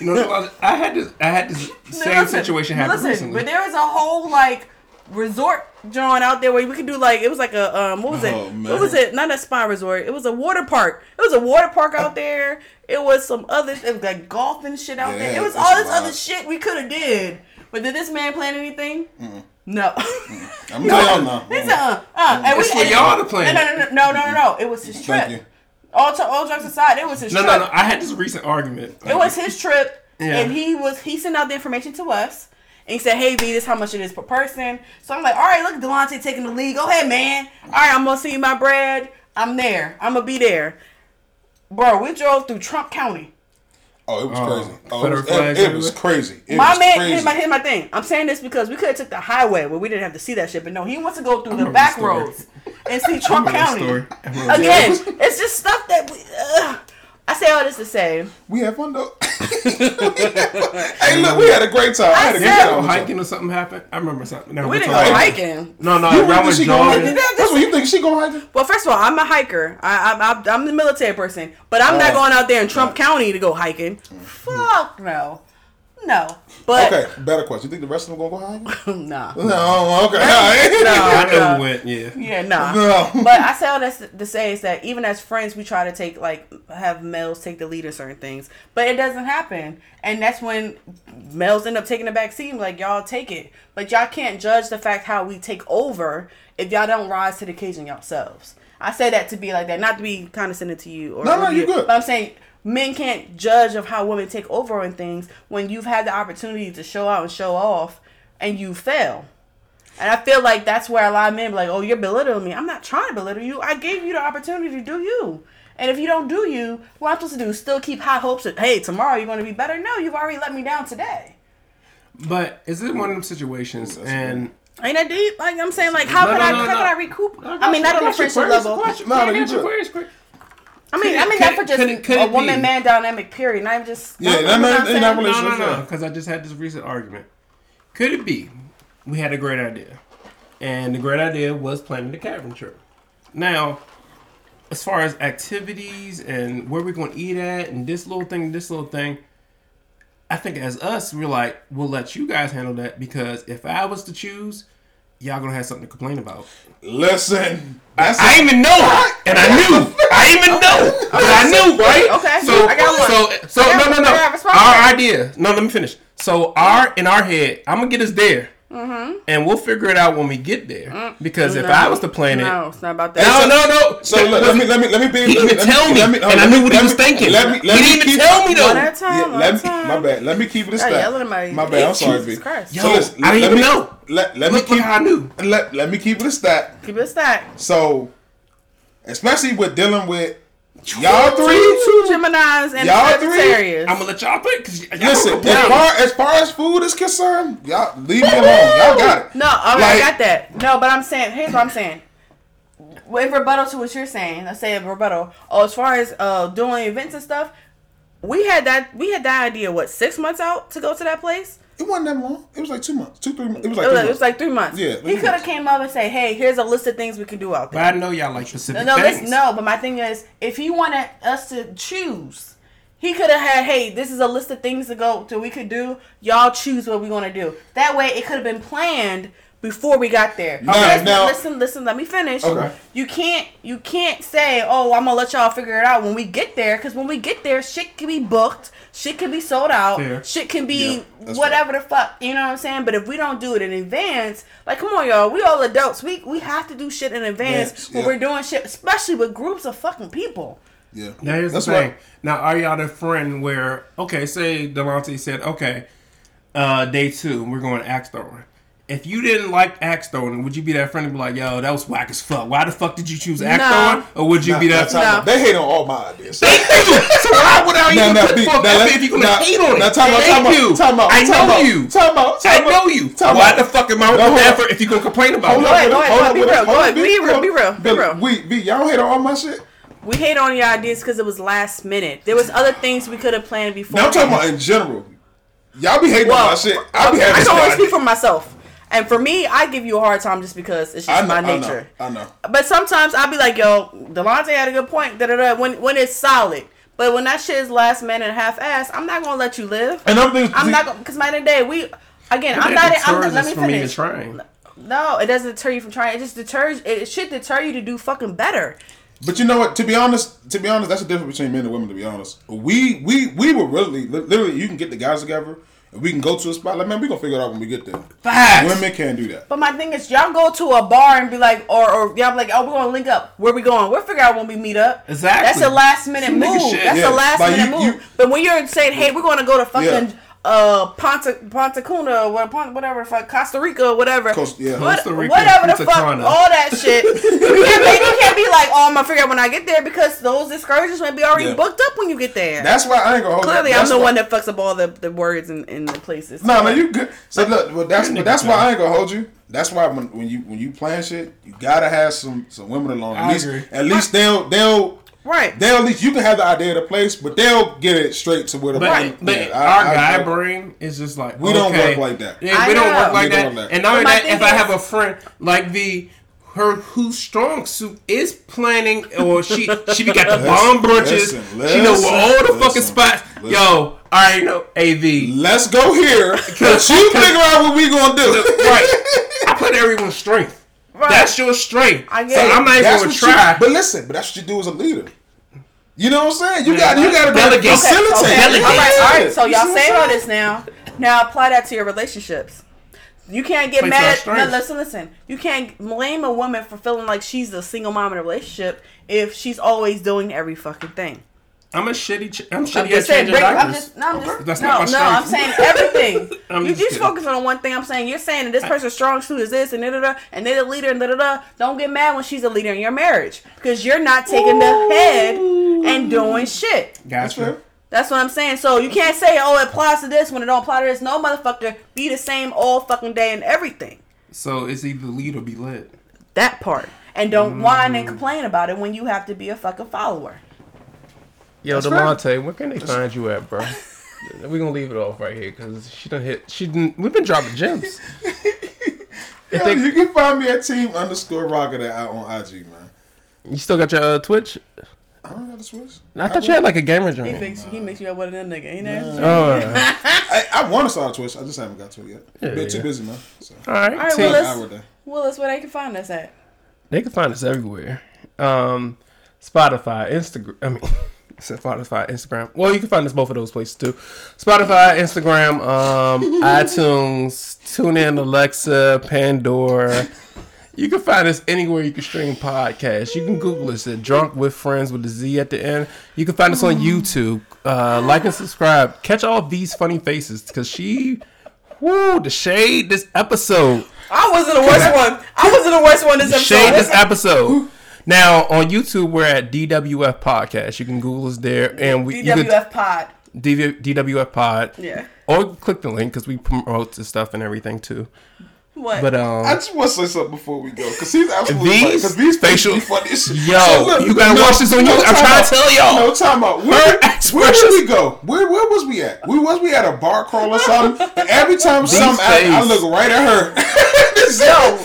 You know, I had this, I had this same listen, situation happen listen, recently. But there was a whole, like, resort joint out there where we could do, like, it was like a, um, what was it? Oh, man. What was it? Not a spa resort. It was a water park. It was a water park out there. It was some other, it was like golf and shit out yeah, there. It was all this wild. other shit we could have did. But did this man plan anything? Mm-mm. No. I'm not no. It's uh, uh, and we, for y'all to play. No, no, no, no, no, no, no. It was his trip. All to, all jokes aside, it was his no, trip. No, no, no. I had this recent argument. It was his trip, yeah. and he was he sent out the information to us, and he said, "Hey, V, this is how much it is per person." So I'm like, "All right, look, Delonte taking the lead. Go ahead, man. All right, I'm gonna see my bread. I'm there. I'm gonna be there, bro." We drove through Trump County. Oh, it was oh, crazy. Oh, it, was, it, it was crazy. It my was man, crazy. Here's, my, here's my thing. I'm saying this because we could have took the highway where we didn't have to see that shit, but no, he wants to go through the back the roads and see Trump County. Again, it's just stuff that we... Uh, I say all this to say, we had fun though. Hey, look, we had a great time. I, I had a great time. Hiking or something happened. I remember something. No, we didn't go hiking. No, no, you I was jogging. That's what you think she go hiking? Well, first of all, I'm a hiker. I, I, I I'm the military person, but I'm oh. not going out there in Trump no. County to go hiking. Mm-hmm. Fuck no. No, but okay. Better question. You think the rest of them gonna go hiking? Nah. No. Okay. No. I know we went. Yeah. Yeah. Nah. No. But I say all that to say is that even as friends, we try to take like have males take the lead in certain things, but it doesn't happen, and that's when males end up taking the back seat. Like y'all take it, but y'all can't judge the fact how we take over if y'all don't rise to the occasion yourselves. I say that to be like that, not to be condescending to you or no, no, you good. But I'm saying. Men can't judge of how women take over on things when you've had the opportunity to show out and show off and you fail. And I feel like that's where a lot of men be like, oh, you're belittling me. I'm not trying to belittle you. I gave you the opportunity to do you. And if you don't do you, what I'm supposed to do? Still keep high hopes that, hey, tomorrow you're going to be better? No, you've already let me down today. But is it one of them situations and... Ain't that deep? Like I'm saying, like, how no, could no, I no, how no. could I recoup? No, I mean, not on a friendship level. Question. No, no, you just... I mean, could I mean, not for just could it, could a woman-man dynamic, period. I'm just... Yeah, no, that man, not really no, no, no, because I just had this recent argument. Could it be we had a great idea? And the great idea was planning the cabin trip. Now, as far as activities and where we're going to eat at and this little thing and this little thing, I think as us, we're like, we'll let you guys handle that because if I was to choose... Y'all gonna have something to complain about. Listen. I, I didn't even know it. And I knew. I didn't even know. But I knew, right? Okay. So, I got one. So, so got no, no, no. Our idea. No, let me finish. So, our in our head, I'm gonna get us there. Mm-hmm. And we'll figure it out when we get there. Because no, if I was to plan it. No, it's not about that. No, no, no. So, so look, let me, let me, let me be. He didn't even tell me. Let me, and I knew what he was thinking. He didn't even tell me, though. One at a time. My bad. Let me keep it a step. My bad. I'm sorry, B. Yo, I didn't even know. Let, let look me keep how I knew. Let, let me keep it a stack. Keep it a stack. So, especially with dealing with y'all three, two Geminis and y'all three. I'm gonna let y'all pick. Listen, as far, as far as food is concerned, y'all leave me alone. Y'all got it. No, all right, like, I got that. No, but I'm saying here's what I'm saying. In rebuttal to what you're saying, I say in rebuttal. Oh, as far as uh, doing events and stuff, we had that. We had that idea. What, six months out to go to that place? It wasn't that long. It was like two months. Two, three months. It was like, it was, three, it was months. like three months. Yeah. He could have came up and said, hey, here's a list of things we can do out there. But I know y'all like specific no, no, things. No, but my thing is, if he wanted us to choose, he could have had, hey, this is a list of things to go to we could do. Y'all choose what we're going to do. That way, it could have been planned before we got there. Now, okay, now, listen, listen, let me finish. Okay. You can't, you can't say, oh, I'm going to let y'all figure it out when we get there. Because when we get there, shit can be booked. Shit can be sold out. Fair. Shit can be yeah, whatever right. the fuck. You know what I'm saying? But if we don't do it in advance, like, come on, y'all. We all adults. We we have to do shit in advance yeah. when yeah. we're doing shit, especially with groups of fucking people. Yeah. Now, here's That's the thing. Right. Now, are y'all the friend where, okay, say Delonte said, okay, uh, day two, we're going to axe throwing. If you didn't like axe throwing, would you be that friend and be like, yo, that was whack as fuck. Why the fuck did you choose axe nah. throwing? Or would you nah, be that nah. They hate on all my ideas. They do. So why would I even nah, put nah, fuck nah, if you're going to hate on nah, it? Time Thank time you. Time out, I time know out, you. Time out, time I know you. Time why out. the fuck am I no, effort if you're going to complain about it? Go ahead, go ahead. Be real, go ahead. Be real, be real, be real. We, we, y'all hate on all my shit? We hate on your ideas because it was last minute. There was other things we could have planned before. No, I'm talking about in general. Y'all be hating on my shit. I be hating on my shit. I can only speak for myself. And for me, I give you a hard time just because it's just know, my nature. I know, I know. But sometimes I'll be like, yo, Delonte had a good point, da da da, when, when it's solid. But when that shit is last minute and half-assed, I'm not going to let you live. And I'm, I'm not going to, because by the day, we, again, I'm not, I'm not, let me finish. Me no, it doesn't deter you from trying. It just deters, it, it should deter you to do fucking better. But you know what? To be honest, to be honest, that's the difference between men and women, to be honest. We, we, we were really, literally, you can get the guys together. If we can go to a spot, like, man, we gonna figure it out when we get there. Facts. Women can't do that. But my thing is, y'all go to a bar and be like, or, or y'all be like, oh, we're gonna link up. Where we going? We'll figure out when we meet up. Exactly. That's a last minute Some move. That's yeah. a last like minute you, move. You, but when you're saying, hey, we're gonna go to fucking yeah. uh, Ponta, Pontacuna, or whatever, fuck, Costa Rica, or whatever. Costa, yeah. what, Costa Rica, whatever the Pintacana. Fuck, all that shit. you, can't be, you can't be like, oh, I'm gonna figure out when I get there because those discouragements might be already yeah. booked up when you get there. That's why I ain't gonna hold Clearly, that. I'm the why. one that fucks up all the, the words and, and the places. No, no, you good. So look, well, that's well, that's why I ain't gonna hold you. That's why when, when you when you plan shit, you gotta have some, some women along. At I least agree. At least they'll they'll Right. They'll at least you can have the idea of the place, but they'll get it straight to where the. But, money, but yeah, our I, guy I, brain is just like we okay. don't work like that. Yeah, we don't work like that. Don't like that. And not only that, if is, I have a friend like the her whose strong suit is planning, or she she got the bomb brunches. Listen, listen, she know where all the listen, fucking spots. Listen. Yo, I already know A V. Let's go here. Cause you figure out what we gonna do. Right. I put everyone's strength. Right. That's your strength. I get so it. I'm not even gonna try. You, but listen, but that's what you do as a leader. You know what I'm saying? You yeah. got, you got to delegate, okay. facilitate. Okay. Delegate. All right, all right. So y'all saying all this now. Now apply that to your relationships. You can't get Play mad. At, no, listen, listen. You can't blame a woman for feeling like she's a single mom in a relationship if she's always doing every fucking thing. I'm a shitty. Ch- I'm shitty I'm at saying, changing break, I'm just, no, I'm just, okay. That's no, not my strength. No, I'm saying everything. I'm you just, just focus on one thing. I'm saying you're saying that this person's strong suit is this and da da da, and they're the leader and da da da. Don't get mad when she's a leader in your marriage because you're not taking Ooh. the head and doing shit. Gotcha. That's what I'm saying. So you can't say, oh, it applies to this when it don't apply to this. No, motherfucker, be the same all fucking day and everything. So it's either lead or be led. That part, and don't mm. whine and complain about it when you have to be a fucking follower. Yo, That's Delonte, right. where can they find you at, bro? We're gonna leave it off right here because she done hit. She didn't. We've been dropping gems. Yo, they, you can find me at team underscore rocket out on I G, man. You still got your uh, Twitch? I don't know the Twitch. I, I thought would. you had like a gamer joint. He thinks he makes you up with a nigga. Ain't that? Nah. Oh, right. I, I want to start Twitch. I just haven't got to it yet. Yeah, been yeah. too busy, man. So. All right, all right, team. Willis. Willis, where they can find us at? They can find us everywhere. Um, Spotify, Instagram. I mean. Spotify, Instagram. Well, you can find us both of those places too. Spotify, Instagram, um, iTunes, TuneIn, Alexa, Pandora. You can find us anywhere you can stream podcasts. You can Google us at Drunk with Friends with a Z at the end. You can find us on YouTube. Uh, like and subscribe. Catch all these funny faces because she, woo, the shade this episode. I wasn't the worst I, one. I wasn't the worst one this episode. Shade this episode. Now, on YouTube, we're at D W F Podcast. You can Google us there. and we D W F you could, Pod. D W F Pod. Yeah. Or click the link because we promote the stuff and everything, too. What? But, um, I just want to say something before we go because he's absolutely these, funny. These facial... Funny. Yo, so look, you got to no, watch this on no, YouTube. I'm trying out. to tell y'all. No, time out. Where, where should we go? Where, where was we at? We was we at a bar crawl or something? And every time these something I, I look right at her. Yo,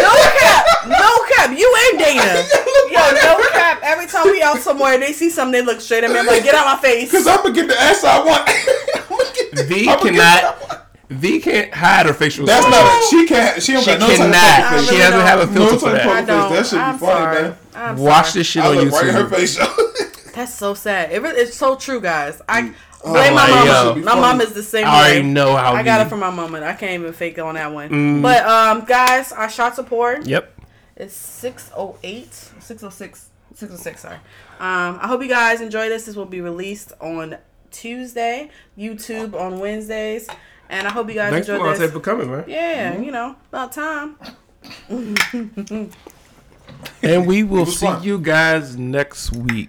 no cap. No cap. You and Dana. Yo, no cap. Every time we out somewhere, they see something, they look straight at me. I'm like, get out my face. Because I'm going to get the ass I want. I'm going to get the V cannot... V can't hide her facial expression. That's not it. She can't. She, don't she got no cannot. Type of she really doesn't don't. have a filter no for that. I don't. That should I'm be sorry. Funny, man. I'm Watch sorry. this shit I on YouTube. Right in her face. That's so sad. It really, it's so true, guys. I oh blame my, my mama. My mom is the same. I already know how. I got it from my mama. I can't even fake on that one. Mm. But um, guys, our shots of porn. Yep. It's six oh eight. Six oh six. Six oh six. Sorry. Um, I hope you guys enjoy this. This will be released on Tuesday. YouTube on Wednesdays. And I hope you guys Thanks enjoyed this. Thanks for coming, man. Yeah, mm-hmm. you know, about time. And we will see fun. you guys next week.